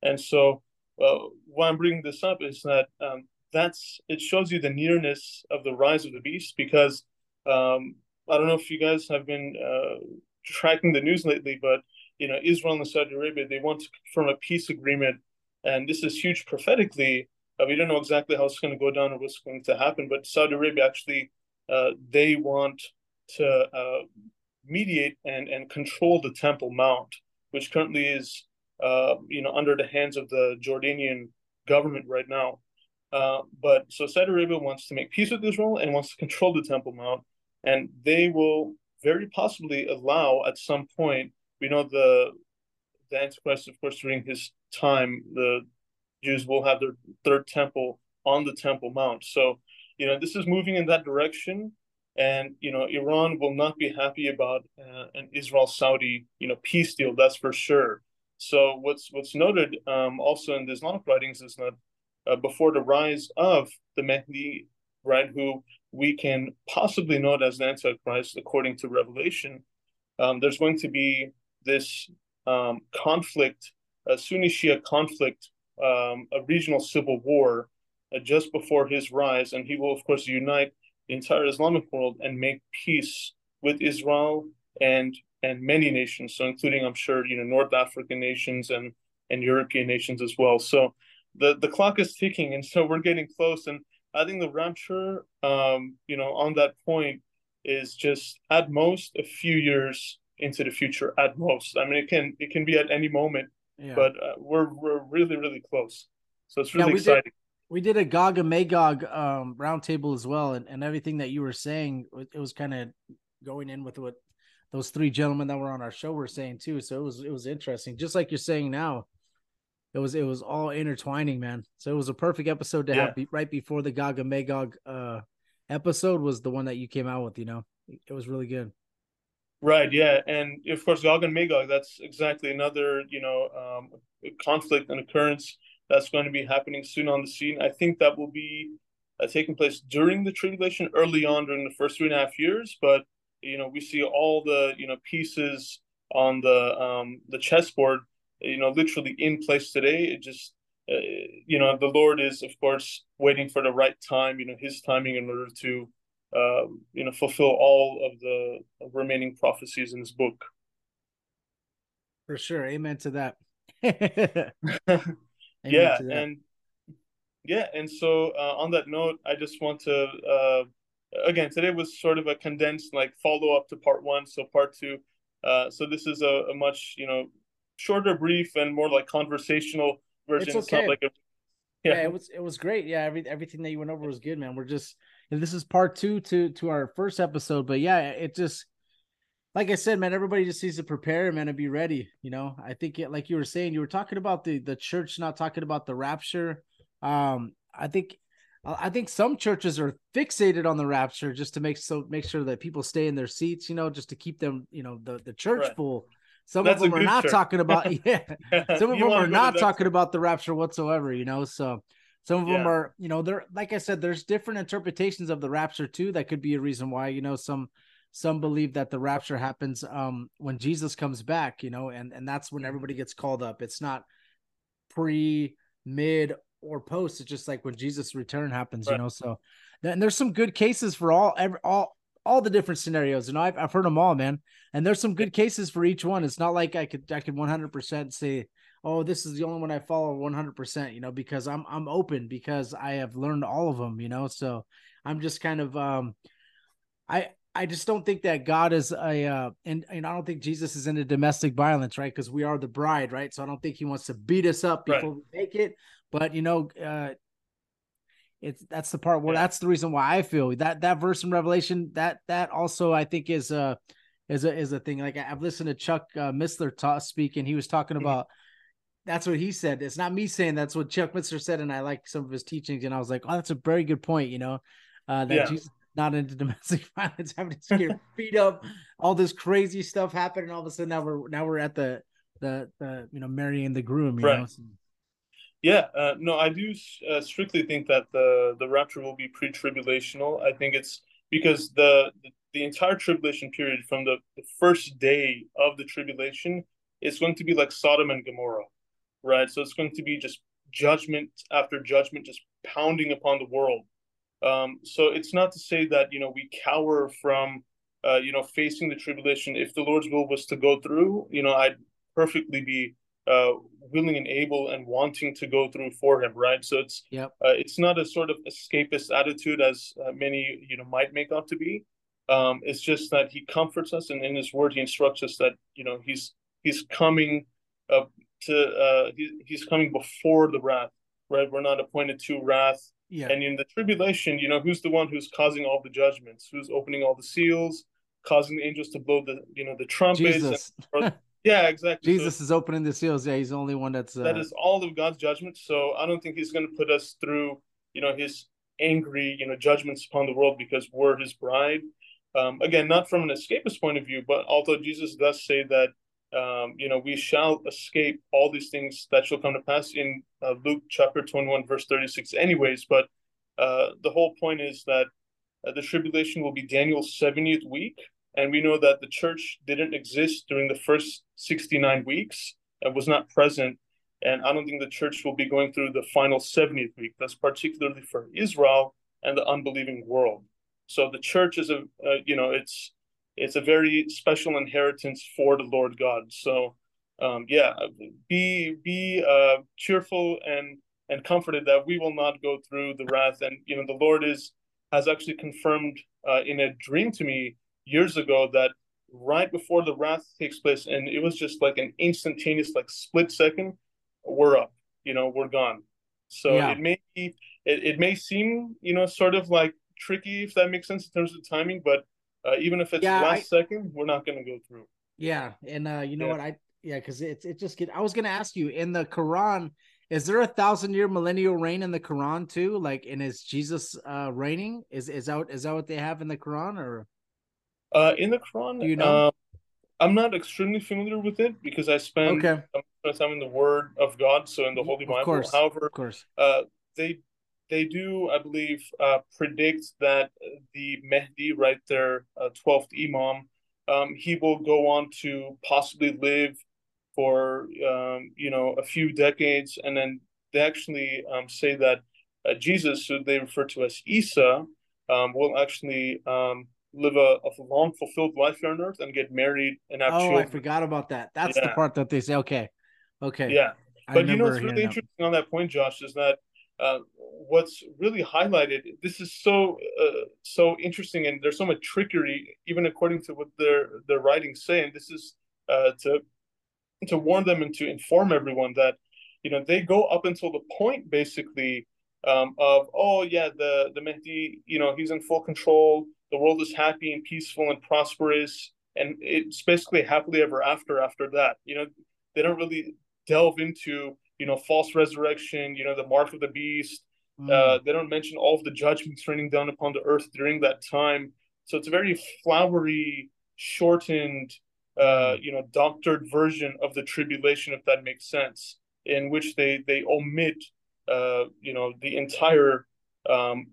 And so uh, why I'm bringing this up is that um, that's, it shows you the nearness of the rise of the beast, because um, I don't know if you guys have been uh, tracking the news lately, but, you know, Israel and Saudi Arabia, they want to confirm a peace agreement. And this is huge prophetically. Uh, we don't know exactly how it's going to go down or what's going to happen, but Saudi Arabia actually, uh, they want to uh, mediate and, and control the Temple Mount, which currently is, uh, you know, under the hands of the Jordanian government right now. Uh, but so Saudi Arabia wants to make peace with Israel and wants to control the Temple Mount. And they will very possibly allow at some point, we know the, the Antichrist, of course, during his time, the Jews will have their third temple on the Temple Mount. So, you know, this is moving in that direction. And, you know, Iran will not be happy about uh, an Israel-Saudi, you know, peace deal, that's for sure. So what's what's noted um, also in the Islamic writings is that uh, before the rise of the Mahdi, right, who we can possibly know it as the Antichrist, according to Revelation, um, there's going to be this um, conflict, a Sunni-Shia conflict, um, a regional civil war uh, just before his rise. And he will, of course, unite the entire Islamic world and make peace with Israel and and many nations. So including, I'm sure, you know, North African nations and, and European nations as well. So the, the clock is ticking, and so we're getting close. And I think the rapture, um, you know, on that point is just at most a few years into the future. At most, I mean, it can it can be at any moment, yeah. but uh, we're we're really really close. So it's really yeah, we exciting. Did, we did a Gog and Magog um, roundtable as well, and, and everything that you were saying, it was kind of going in with what those three gentlemen that were on our show were saying too. So it was it was interesting, just like you're saying now. It was it was all intertwining, man. So it was a perfect episode to yeah. have be, right before the Gog and Magog uh, episode was the one that you came out with. You know, it was really good. Right, yeah, and of course, Gog and Magog. That's exactly another you know um, conflict and occurrence that's going to be happening soon on the scene. I think that will be uh, taking place during the tribulation, early on during the first three and a half years. But you know, we see all the you know pieces on the um, the chessboard. You know, literally in place today. It just, uh, you know, the Lord is, of course, waiting for the right time, you know, his timing in order to, uh, you know, fulfill all of the remaining prophecies in his book. For sure. Amen to that. Amen yeah. To that. And yeah. And so uh, on that note, I just want to, uh, again, today was sort of a condensed, like, follow up to part one. So part two. Uh, so this is a, a much, you know, shorter, brief, and more like conversational version. It's okay. It's not like a, yeah. yeah, it was it was great. Yeah, every, everything that you went over was good, man. We're just and this is part two to to our first episode, but yeah, it just like I said, man. Everybody just needs to prepare, man, and be ready. You know, I think it, like you were saying, you were talking about the the church not talking about the rapture. Um, I think I think some churches are fixated on the rapture just to make so make sure that people stay in their seats. You know, just to keep them, you know, the the church right. full. Some That's of them are not shirt. talking about, yeah. yeah. Some of you them are not talking about the rapture whatsoever, you know. So some of yeah. them are, you know, they're like I said, there's different interpretations of the rapture too. That could be a reason why, you know, some some believe that the rapture happens um when Jesus comes back, you know, and and that's when everybody gets called up. It's not pre, mid, or post. It's just like when Jesus' return happens, right. you know. So and there's some good cases for all every all. all the different scenarios, and you know, I've, I've heard them all, man. And there's some good cases for each one. It's not like I could, I could one hundred percent say, oh, this is the only one I follow one hundred percent, you know, because I'm, I'm open because I have learned all of them, you know? So I'm just kind of, um, I, I just don't think that God is a, uh, and, and I don't think Jesus is into domestic violence, right? Cause we are the bride, right? So I don't think he wants to beat us up before right. we make it, but you know, uh, It's that's the part where yeah. that's the reason why I feel that that verse in Revelation that that also I think is uh is a, is a thing. Like I've listened to Chuck uh, Missler ta- speak, and he was talking about, that's what he said. It's not me saying that's what Chuck Missler said. And I like some of his teachings, and I was like, oh, that's a very good point. You know, uh, that yeah. Jesus is not into domestic violence, having to get beat up, all this crazy stuff happened. And all of a sudden now we're, now we're at the, the, the you know, marrying the groom, you right. know? So, Yeah, uh, no, I do uh, strictly think that the, the rapture will be pre-tribulational. I think it's because the, the the entire tribulation period from the, the first day of the tribulation is going to be like Sodom and Gomorrah, right? So it's going to be just judgment after judgment, just pounding upon the world. Um, so it's not to say that, you know, we cower from, uh, you know, facing the tribulation. If the Lord's will was to go through, you know, I'd perfectly be Uh, willing and able and wanting to go through for him, right? So it's yep. uh, it's not a sort of escapist attitude as uh, many you know might make out to be. Um, it's just that he comforts us, and in his word he instructs us that you know he's he's coming uh, to uh, he, he's coming before the wrath, right? We're not appointed to wrath, yeah. and in the tribulation, you know, who's the one who's causing all the judgments? Who's opening all the seals, causing the angels to blow the you know the trumpets? And yeah, exactly. Jesus so, is opening the seals. Yeah, he's the only one that's... Uh... That is all of God's judgment. So I don't think he's going to put us through, you know, his angry, you know, judgments upon the world because we're his bride. Um, again, not from an escapist point of view, but although Jesus does say that, um, you know, we shall escape all these things that shall come to pass in uh, Luke chapter twenty-one, verse thirty-six anyways. But uh, the whole point is that uh, the tribulation will be Daniel's seventieth week. And we know that the church didn't exist during the first sixty-nine weeks. It was not present. And I don't think the church will be going through the final seventieth week. That's particularly for Israel and the unbelieving world. So the church is a, uh, you know, it's it's a very special inheritance for the Lord God. So, um, yeah, be be uh, cheerful and, and comforted that we will not go through the wrath. And, you know, the Lord is has actually confirmed uh, in a dream to me years ago that right before the wrath takes place, and it was just like an instantaneous, like split second, we're up, you know, we're gone. So yeah. it may be, it, it may seem, you know, sort of like tricky, if that makes sense in terms of timing, but uh, even if it's yeah, last I, second, we're not going to go through. Yeah. And uh, you know yeah. what I, yeah, cause it's, it just get, I was going to ask you in the Quran, is there a thousand year millennial reign in the Quran too? Like, and is Jesus uh, reigning? Is, is that, is that what they have in the Quran or? Uh, in the Quran, you know? uh, I'm not extremely familiar with it because I spend okay. time in the Word of God, so in the Holy Bible. Of course, However, of course. Uh, they they do, I believe, uh, predict that the Mahdi, right there, uh, twelfth Imam, um, he will go on to possibly live for um, you know a few decades, and then they actually um, say that uh, Jesus, who they refer to as Isa, um, will actually. Um, live a, a long, fulfilled life here on earth and get married and have oh, children. I forgot about that. That's yeah. the part that they say, okay, okay. Yeah, I but you know, it's really interesting that. on that point, Josh, is that uh, what's really highlighted, this is so uh, so interesting, and there's so much trickery, even according to what their, their writings say, and this is uh, to to warn them and to inform everyone that, you know, they go up until the point, basically, um, of, oh, yeah, the, the Mahdi, you know, he's in full control, the world is happy and peaceful and prosperous, and it's basically happily ever after after that. You know, they don't really delve into, you know, false resurrection, you know, the mark of the beast. Mm. Uh, they don't mention all of the judgments raining down upon the earth during that time. So it's a very flowery, shortened, uh, you know, doctored version of the tribulation, if that makes sense, in which they, they omit, uh, you know, the entire um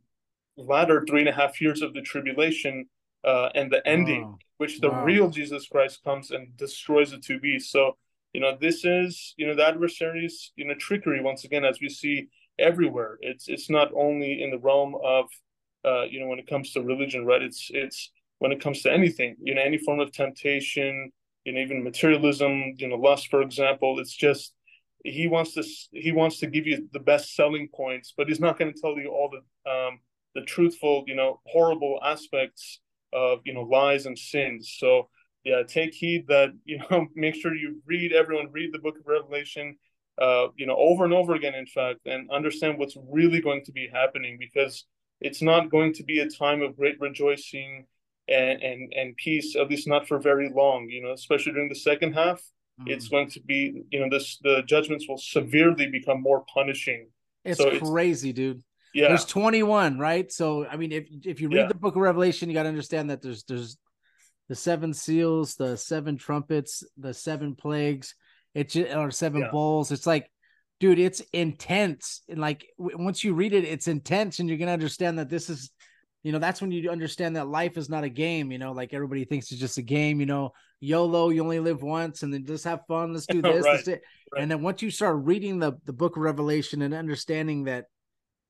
latter three and a half years of the tribulation uh, and the ending, wow. which the wow. real Jesus Christ comes and destroys the two beasts. So, you know, this is, you know, the adversary's, you know, trickery once again, as we see everywhere. It's it's not only in the realm of, uh, you know, when it comes to religion, right? It's it's when it comes to anything, you know, any form of temptation, you know, even materialism, you know, lust, for example. It's just he wants to he wants to give you the best selling points, but he's not going to tell you all the um, the truthful, you know, horrible aspects of, you know, lies and sins. So, yeah, take heed that, you know, make sure you read, everyone read the book of Revelation, uh, you know, over and over again, in fact, and understand what's really going to be happening, because it's not going to be a time of great rejoicing and, and, and peace, at least not for very long, you know, especially during the second half. It's going to be, you know, this, the judgments will severely become more punishing. It's so crazy, it's, dude. Yeah. There's twenty-one, right? So, I mean, if if you read yeah. the book of Revelation, you got to understand that there's there's the seven seals, the seven trumpets, the seven plagues, it or seven yeah. bowls. It's like, dude, it's intense. And like, w- once you read it, it's intense. And you're going to understand that this is, you know, that's when you understand that life is not a game, you know, like everybody thinks it's just a game, you know, YOLO, you only live once, and then just have fun. Let's do this. right, let's do right. And then once you start reading the, the book of Revelation and understanding that,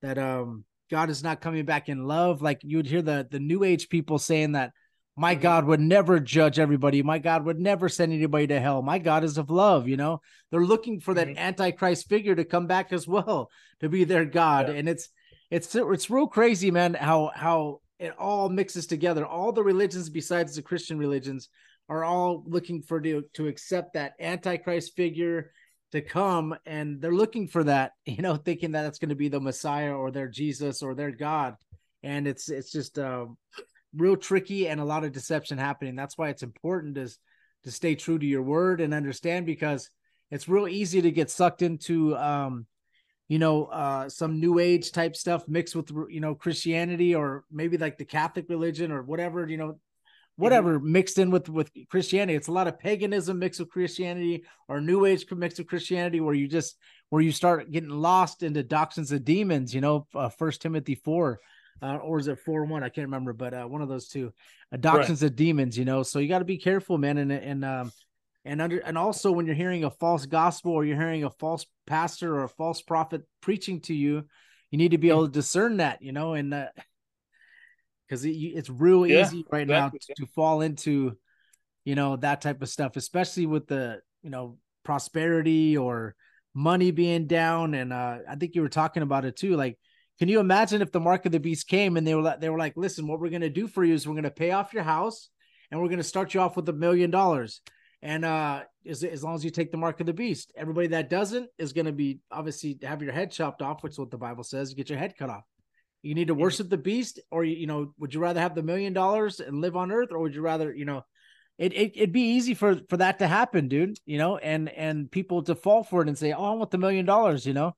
that um God is not coming back in love. Like you would hear the, the new age people saying that my God would never judge everybody. My God would never send anybody to hell. My God is of love. You know, they're looking for that mm-hmm. Antichrist figure to come back as well, to be their God. Yeah. And it's, It's it's real crazy, man, how how it all mixes together. All the religions besides the Christian religions are all looking for to, to accept that Antichrist figure to come, and they're looking for that, you know, thinking that it's going to be the Messiah or their Jesus or their God. And it's it's just um, real tricky and a lot of deception happening. That's why it's important to, to stay true to your word and understand, because it's real easy to get sucked into um, – you know, uh, some new age type stuff mixed with, you know, Christianity, or maybe like the Catholic religion or whatever, you know, whatever mm-hmm. mixed in with, with Christianity. It's a lot of paganism mixed with Christianity, or new age mixed with Christianity, where you just, where you start getting lost into doctrines of demons, you know, uh, First Timothy four, uh, or is it four, one, I can't remember, but uh, one of those two uh, doctrines right. of demons, you know, so you got to be careful, man. And, and, um, And under and also when you're hearing a false gospel, or you're hearing a false pastor or a false prophet preaching to you, you need to be able to discern that, you know, and because uh, it, it's real yeah, easy right exactly. now to, to fall into, you know, that type of stuff, especially with the, you know, prosperity or money being down. And uh, I think you were talking about it too. Like, can you imagine if the mark of the beast came and they were they were like, listen, what we're going to do for you is we're going to pay off your house, and we're going to start you off with a million dollars. And uh, as, as long as you take the mark of the beast, everybody that doesn't is going to be obviously have your head chopped off, which is what the Bible says. You get your head cut off. You need to worship the beast, or, you know, would you rather have the million dollars and live on earth? Or would you rather, you know, it, it, it'd be easy for, for that to happen, dude, you know, and, and people to fall for it and say, oh, I want the million dollars, you know,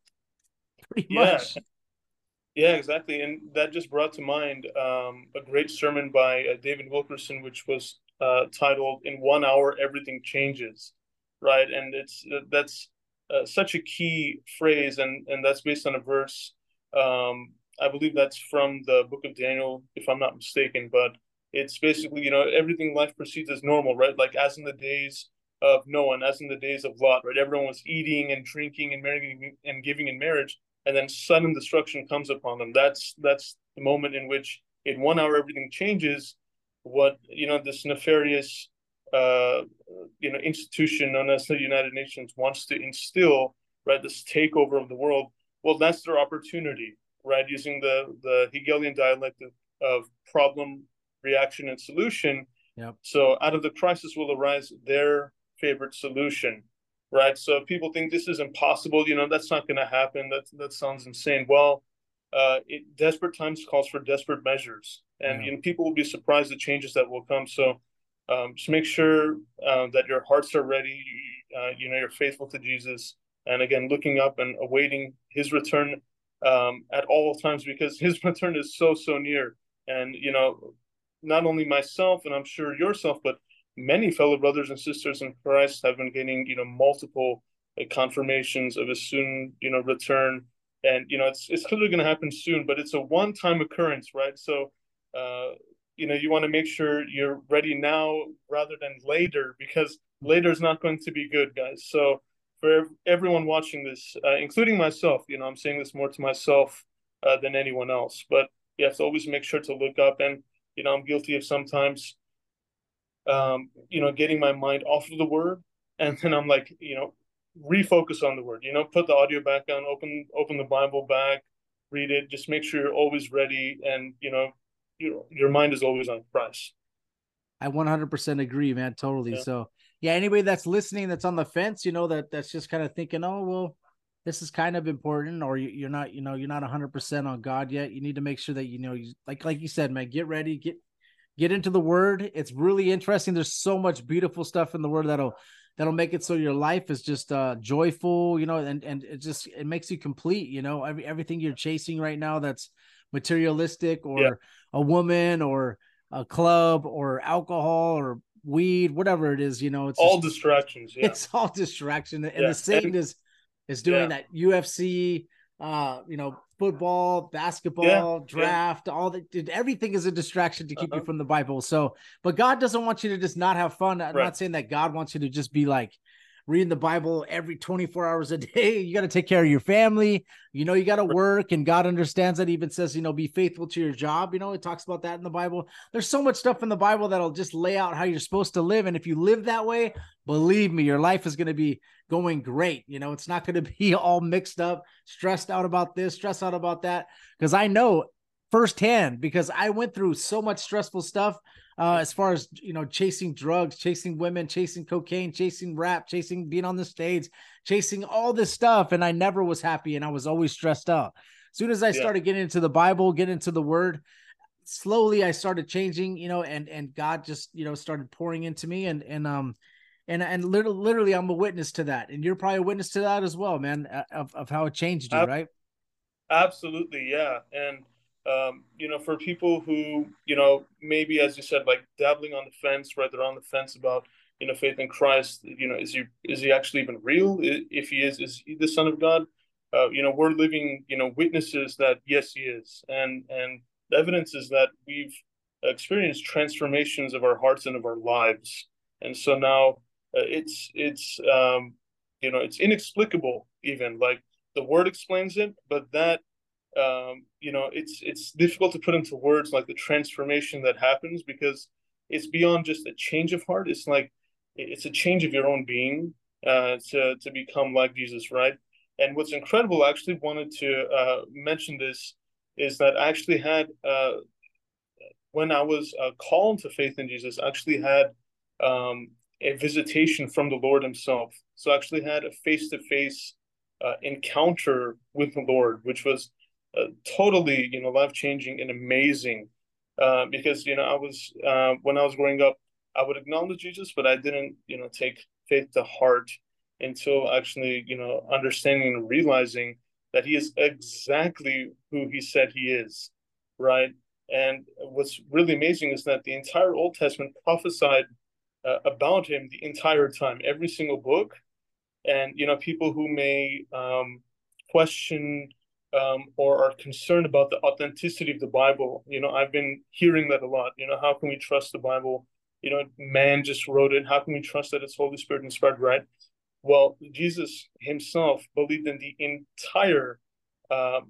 pretty yeah. much. Yeah, exactly. And that just brought to mind um, a great sermon by uh, David Wilkerson, which was Uh, titled "In One Hour Everything Changes," right? And it's uh, that's uh, such a key phrase, and and that's based on a verse. Um, I believe that's from the book of Daniel, if I'm not mistaken. But it's basically, you know, everything life proceeds as normal, right? Like as in the days of Noah, and as in the days of Lot, right? Everyone was eating and drinking and marrying and giving in marriage, and then sudden destruction comes upon them. That's that's the moment in which, in one hour, everything changes. What, you know, this nefarious, uh, you know, institution known as the United Nations wants to instill, right, this takeover of the world. Well, that's their opportunity, right? Using the, the Hegelian dialect of, of problem, reaction, and solution. Yep. So out of the crisis will arise their favorite solution, right? So if people think this is impossible, you know, that's not going to happen. That, that sounds insane. Well, Uh, it, desperate times calls for desperate measures, and yeah. you know, people will be surprised at changes that will come. So um, just make sure uh, that your hearts are ready, uh, you know, you're faithful to Jesus. And again, looking up and awaiting his return um, at all times, because his return is so, so near. And, you know, not only myself, and I'm sure yourself, but many fellow brothers and sisters in Christ have been getting, you know, multiple uh, confirmations of his soon, you know, return. And, you know, it's it's clearly going to happen soon, but it's a one-time occurrence, right? So, uh, you know, you want to make sure you're ready now rather than later, because later is not going to be good, guys. So for everyone watching this, uh, including myself, you know, I'm saying this more to myself uh, than anyone else. But you have to always make sure to look up. And, you know, I'm guilty of sometimes, um, you know, getting my mind off of the word. And then I'm like, you know, refocus on the word, you know, put the audio back on, open, open the Bible back, read it, just make sure you're always ready. And, you know, your, your mind is always on Christ. I one hundred percent agree, man. Totally. Yeah. So yeah, anybody that's listening, that's on the fence, you know, that that's just kind of thinking, oh, well, this is kind of important, or you, you're not, you know, you're not a hundred percent on God yet. You need to make sure that, you know, you, like, like you said, man, get ready, get, Get into the Word. It's really interesting. There's so much beautiful stuff in the Word that'll that'll make it so your life is just uh, joyful, you know, and and it just it makes you complete, you know. Every, everything you're chasing right now that's materialistic or yeah. a woman or a club or alcohol or weed, whatever it is, you know, it's all just, distractions. Yeah. It's all distraction, and yeah. the Satan and, is is doing yeah. that U F C, uh, you know, football, basketball, yeah. draft, yeah. all that. Dude, everything is a distraction to keep uh-huh. you from the Bible. So, but God doesn't want you to just not have fun. I'm right. not saying that God wants you to just be like reading the Bible every twenty-four hours a day. You got to take care of your family. You know, you got to work, and God understands that. He even says, you know, be faithful to your job. You know, it talks about that in the Bible. There's so much stuff in the Bible that'll just lay out how you're supposed to live. And if you live that way, believe me, your life is going to be going great. You know, it's not going to be all mixed up, stressed out about this, stressed out about that. Because I know firsthand, because I went through so much stressful stuff. Uh, as far as, you know, chasing drugs, chasing women, chasing cocaine, chasing rap, chasing being on the stage, chasing all this stuff. And I never was happy, and I was always stressed out. As soon as I yeah. started getting into the Bible, getting into the Word, slowly I started changing, you know, and, and God just, you know, started pouring into me. And, and, um, and, and literally, literally I'm a witness to that. And you're probably a witness to that as well, man, of, of how it changed you, Ab- right? Absolutely. Yeah. And, Um, you know, for people who, you know, maybe, as you said, like dabbling on the fence, right? They're on the fence about, you know, faith in Christ. You know, is he is he actually even real? If he is, is he the Son of God? Uh, you know, we're living, you know, witnesses that yes, he is, and and the evidence is that we've experienced transformations of our hearts and of our lives, and so now uh, it's it's um, you know, it's inexplicable even. Like the Word explains it, but that. Um, you know, it's it's difficult to put into words, like the transformation that happens, because it's beyond just a change of heart. It's like it's a change of your own being uh, to to become like Jesus, right? And what's incredible, I actually wanted to uh, mention this, is that I actually had, uh, when I was uh, called to faith in Jesus, I actually had um, a visitation from the Lord himself. So I actually had a face-to-face uh, encounter with the Lord, which was Uh, totally, you know, life-changing and amazing, uh, because, you know, I was, uh, when I was growing up, I would acknowledge Jesus, but I didn't, you know, take faith to heart until actually, you know, understanding and realizing that he is exactly who he said he is, right? And what's really amazing is that the entire Old Testament prophesied uh, about him the entire time, every single book. And, you know, people who may um, question Um, or are concerned about the authenticity of the Bible. You know, I've been hearing that a lot. You know, how can we trust the Bible? You know, man just wrote it. How can we trust that it's Holy Spirit inspired, right? Well, Jesus himself believed in the entire uh,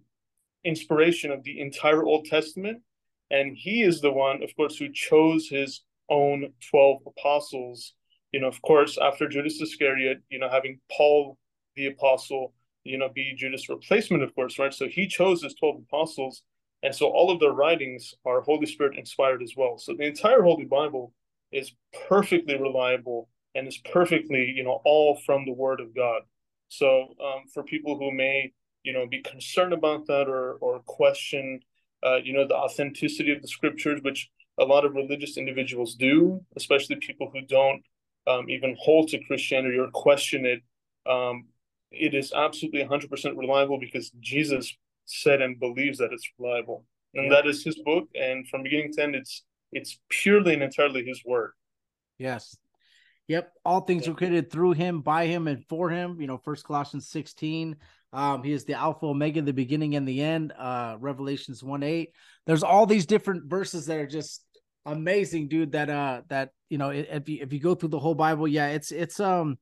inspiration of the entire Old Testament. And he is the one, of course, who chose his own twelve apostles. You know, of course, after Judas Iscariot, you know, having Paul the apostle, you know, be Judas' replacement, of course, right? So he chose his twelve apostles. And so all of their writings are Holy Spirit inspired as well. So the entire Holy Bible is perfectly reliable and is perfectly, you know, all from the Word of God. So um, for people who may, you know, be concerned about that or or question, uh, you know, the authenticity of the scriptures, which a lot of religious individuals do, especially people who don't um, even hold to Christianity or question it, um, it is absolutely one hundred percent reliable because Jesus said and believes that it's reliable. And yeah. that is his book. And from beginning to end, it's it's purely and entirely his word. Yes. Yep. All things yeah. were created through him, by him, and for him. You know, First Colossians sixteen. Um, he is the Alpha, Omega, the beginning and the end. Uh, Revelations one eight. There's all these different verses that are just amazing, dude, that, uh, that you know, if you, if you go through the whole Bible, yeah, it's, it's, um,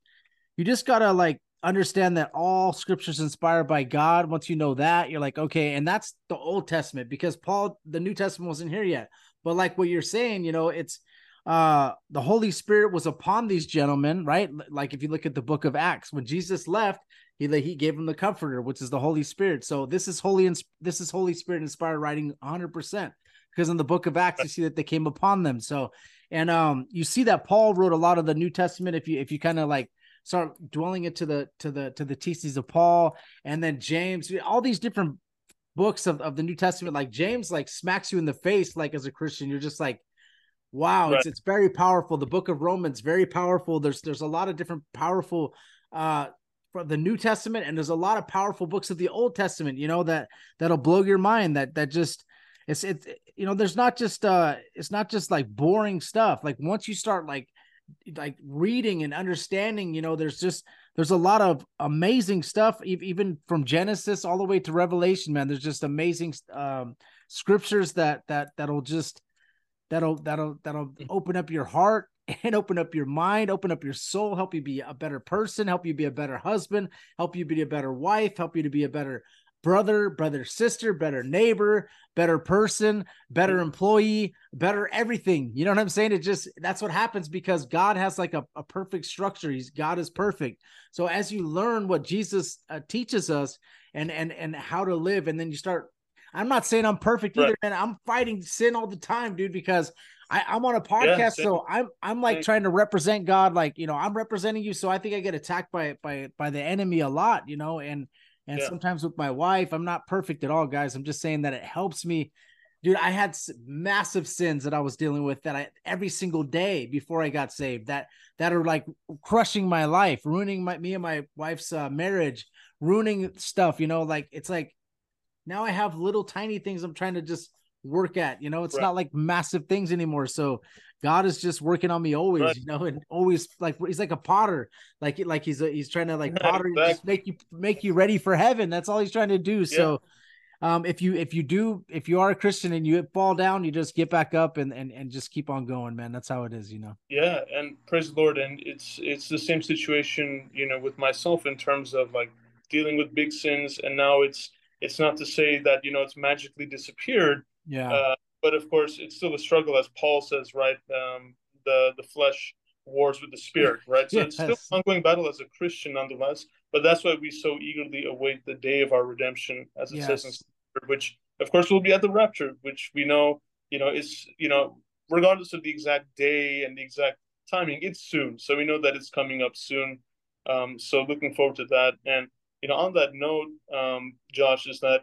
you just gotta like, understand that all scripture is inspired by God. Once you know that, you're like, okay, and that's the Old Testament, because Paul, the New Testament wasn't here yet. But like what you're saying, you know, it's uh, the Holy Spirit was upon these gentlemen, right? Like if you look at the book of Acts, when Jesus left, he he gave him the Comforter, which is the Holy Spirit. So this is holy, this is Holy Spirit inspired writing one hundred percent. Because in the book of Acts, you see that they came upon them. So, and um, you see that Paul wrote a lot of the New Testament. If you, if you kind of like, start dwelling into the to the to the teachings of Paul and then James, all these different books of, of the New Testament, like James like smacks you in the face, like as a Christian, you're just like, Wow, right. it's it's very powerful. The book of Romans, very powerful. There's there's a lot of different powerful uh from the New Testament, and there's a lot of powerful books of the Old Testament, you know, that that'll blow your mind. That that just it's it's you know, there's not just uh it's not just like boring stuff. Like once you start like like reading and understanding, you know, there's just there's a lot of amazing stuff, even from Genesis all the way to Revelation, man. There's just amazing um scriptures that that that'll just That'll that'll that'll open up your heart and open up your mind, open up your soul, help you be a better person, help you be a better husband, help you be a better wife, help you to be a better brother, brother, sister, better neighbor, better person, better employee, better everything. You know what I'm saying? It just, that's what happens because God has like a, a perfect structure. He's God is perfect. So as you learn what Jesus uh, teaches us and and and how to live, and then you start. I'm not saying I'm perfect either, right. man. I'm fighting sin all the time, dude, because I, I'm on a podcast, yeah, so I'm I'm like trying to represent God, like, you know, I'm representing you, so I think I get attacked by by by the enemy a lot, you know, and and yeah. sometimes with my wife. I'm not perfect at all, guys. I'm just saying that it helps me, dude. I had massive sins that I was dealing with that I every single day before I got saved that that are like crushing my life, ruining my me and my wife's uh, marriage, ruining stuff, you know, like it's like. Now I have little tiny things I'm trying to just work at, you know, it's right. not like massive things anymore. So God is just working on me always, right. you know, and always like, he's like a potter, like, like he's, a, he's trying to like potter, exactly. just make you, make you ready for heaven. That's all he's trying to do. Yeah. So um, if you, if you do, if you are a Christian and you fall down, you just get back up and, and, and just keep on going, man. That's how it is, you know? Yeah. And praise the Lord. And it's, it's the same situation, you know, with myself in terms of like dealing with big sins. And now it's, It's not to say that, you know, it's magically disappeared. Yeah. Uh, but of course, it's still a struggle, as Paul says, right? Um, the, the flesh wars with the spirit, right? So yes. it's still an ongoing battle as a Christian, nonetheless. But that's why we so eagerly await the day of our redemption, as it yes. says in Scripture, which, of course, will be at the rapture, which we know, you know, it's, you know, regardless of the exact day and the exact timing, it's soon. So we know that it's coming up soon. Um, so looking forward to that. And you know, on that note, um, Josh, is that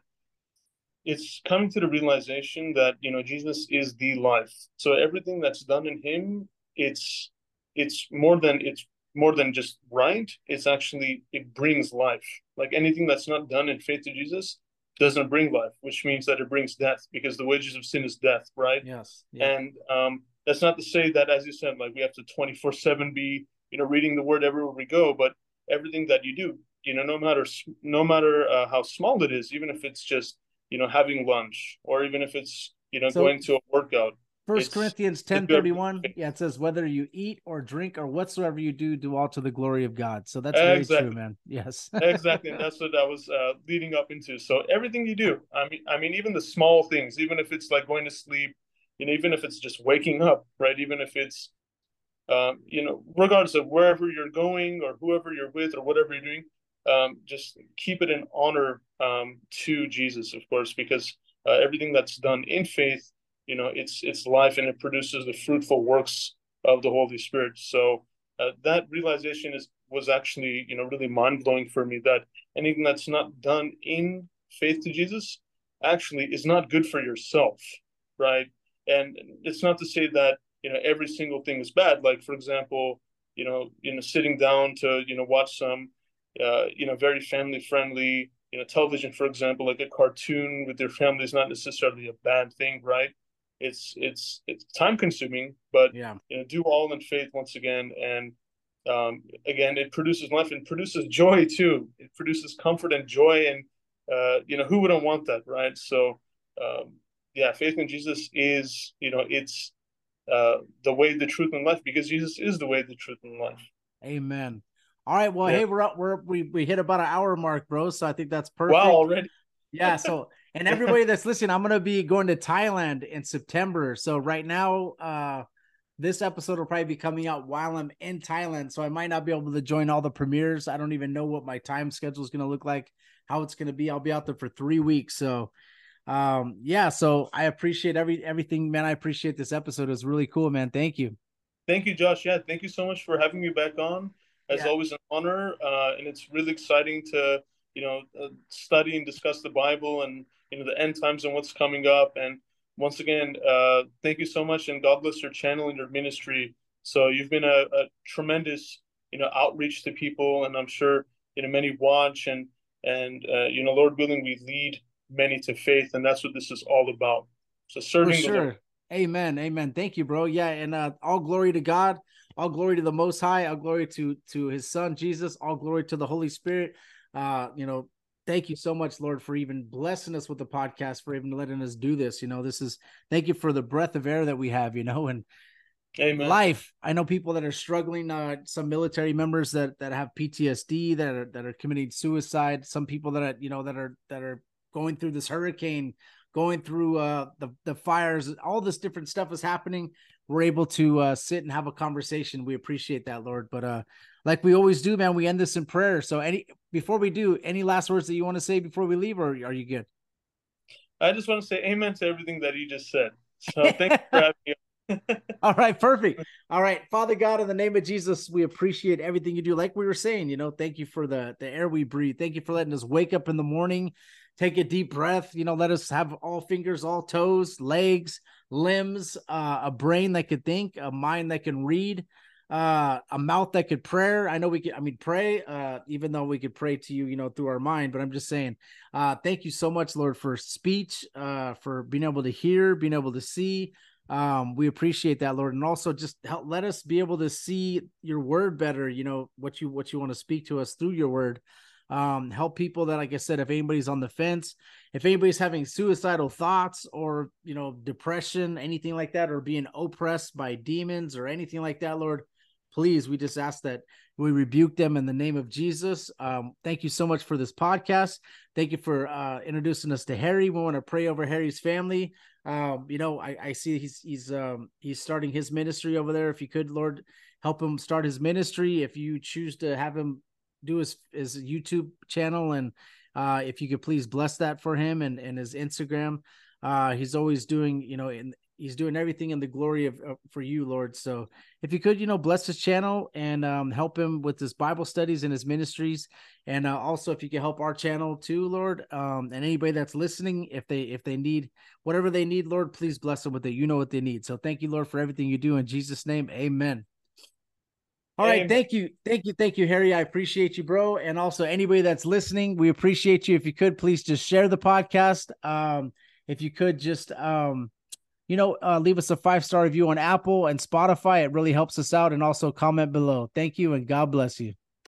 it's coming to the realization that, you know, Jesus is the life. So everything that's done in him, it's it's more than it's more than just right. It's actually, it brings life. Like anything that's not done in faith to Jesus doesn't bring life, which means that it brings death, because the wages of sin is death, right? Yes. Yeah. And um, that's not to say that, as you said, like we have to twenty-four seven be, you know, reading the word everywhere we go, but everything that you do, you know, no matter no matter uh, how small it is, even if it's just, you know, having lunch, or even if it's, you know, so going to a workout. First Corinthians ten thirty-one, yeah, it says, whether you eat or drink or whatsoever you do, do all to the glory of God. So that's very exactly. true, man. Yes. exactly. And that's what I was uh, leading up into. So everything you do, I mean, I mean, even the small things, even if it's like going to sleep, you know, even if it's just waking up, right, even if it's, um, you know, regardless of wherever you're going or whoever you're with or whatever you're doing, Um, just keep it in honor um, to Jesus, of course, because uh, everything that's done in faith, you know, it's it's life, and it produces the fruitful works of the Holy Spirit. So uh, that realization is was actually, you know, really mind blowing for me, that anything that's not done in faith to Jesus actually is not good for yourself, right? And it's not to say that, you know, every single thing is bad. Like, for example, you know, you know, sitting down to, you know, watch some. Uh, you know, very family friendly, you know, television, for example, like a cartoon with your family is not necessarily a bad thing, right? It's it's it's time consuming, but yeah. you know, do all in faith once again, and um, again, it produces life and produces joy too. It produces comfort and joy, and uh, you know, who wouldn't want that, right? So, um, yeah, faith in Jesus is, you know, it's uh, the way, the truth, and life, because Jesus is the way, the truth, and life. Amen. All right, well, yeah. hey, we're up. We're we we hit about an hour mark, bro. So I think that's perfect. Wow, already. Yeah. So, and everybody that's listening, I'm gonna be going to Thailand in September. So right now, uh, this episode will probably be coming out while I'm in Thailand. So I might not be able to join all the premieres. I don't even know what my time schedule is gonna look like, how it's gonna be. I'll be out there for three weeks. So, um, yeah. So I appreciate every everything, man. I appreciate this episode. It's really cool, man. Thank you. Thank you, Josh. Yeah, thank you so much for having me back on. As yeah. always, an honor, uh, and it's really exciting to, you know, uh, study and discuss the Bible and, you know, the end times and what's coming up. And once again, uh, thank you so much, and God bless your channel and your ministry. So you've been a, a tremendous, you know, outreach to people, and I'm sure, you know, many watch, and and uh, you know, Lord willing, we lead many to faith, and that's what this is all about. So serving For sure. the Lord. Amen. Amen. Thank you, bro. Yeah, and uh, all glory to God. All glory to the Most High. All glory to to His Son Jesus. All glory to the Holy Spirit. Uh, you know, thank you so much, Lord, for even blessing us with the podcast, for even letting us do this. You know, this is thank you for the breath of air that we have. You know, and Amen. Life. I know people that are struggling. Uh, some military members that that have P T S D, that are that are committing suicide. Some people that are, you know, that are that are going through this hurricane, going through uh, the, the fires, all this different stuff is happening. We're able to uh, sit and have a conversation. We appreciate that, Lord. But uh, like we always do, man, we end this in prayer. So any before we do, any last words that you want to say before we leave, or are you good? I just want to say amen to everything that you just said. So thank you for having me. All right, perfect. All right, Father God, in the name of Jesus, we appreciate everything you do. Like we were saying, you know, thank you for the, the air we breathe. Thank you for letting us wake up in the morning, take a deep breath, you know, let us have all fingers, all toes, legs, limbs, uh, a brain that could think, a mind that can read, uh, a mouth that could pray. I know we could, I mean, pray, uh, even though we could pray to you, you know, through our mind, but I'm just saying, uh, thank you so much, Lord, for speech, uh, for being able to hear, being able to see. Um, we appreciate that, Lord. And also just help, let us be able to see your word better. You know, what you, what you want to speak to us through your word. Um, help people that, like I said, if anybody's on the fence, if anybody's having suicidal thoughts or, you know, depression, anything like that, or being oppressed by demons or anything like that, Lord, please, we just ask that we rebuke them in the name of Jesus. Um, thank you so much for this podcast. Thank you for uh, introducing us to Harry. We want to pray over Harry's family. Um, you know, I, I see he's he's um, he's starting his ministry over there. If you could, Lord, help him start his ministry. If you choose to have him do his, his YouTube channel, and uh, if you could please bless that for him, and, and his Instagram. Uh, he's always doing, you know, in he's doing everything in the glory of uh, for you, Lord. So if you could, you know, bless his channel and um, help him with his Bible studies and his ministries. And uh, also if you could help our channel too, Lord, um, and anybody that's listening, if they, if they need whatever they need, Lord, please bless them with it. You know what they need. So thank you, Lord, for everything you do in Jesus' name. Amen. All amen. Right. Thank you. Thank you. Thank you, Harry. I appreciate you, bro. And also anybody that's listening, we appreciate you. If you could, please just share the podcast. Um, if you could just, um, you know, uh, leave us a five star review on Apple and Spotify. It really helps us out. And also comment below. Thank you, and God bless you.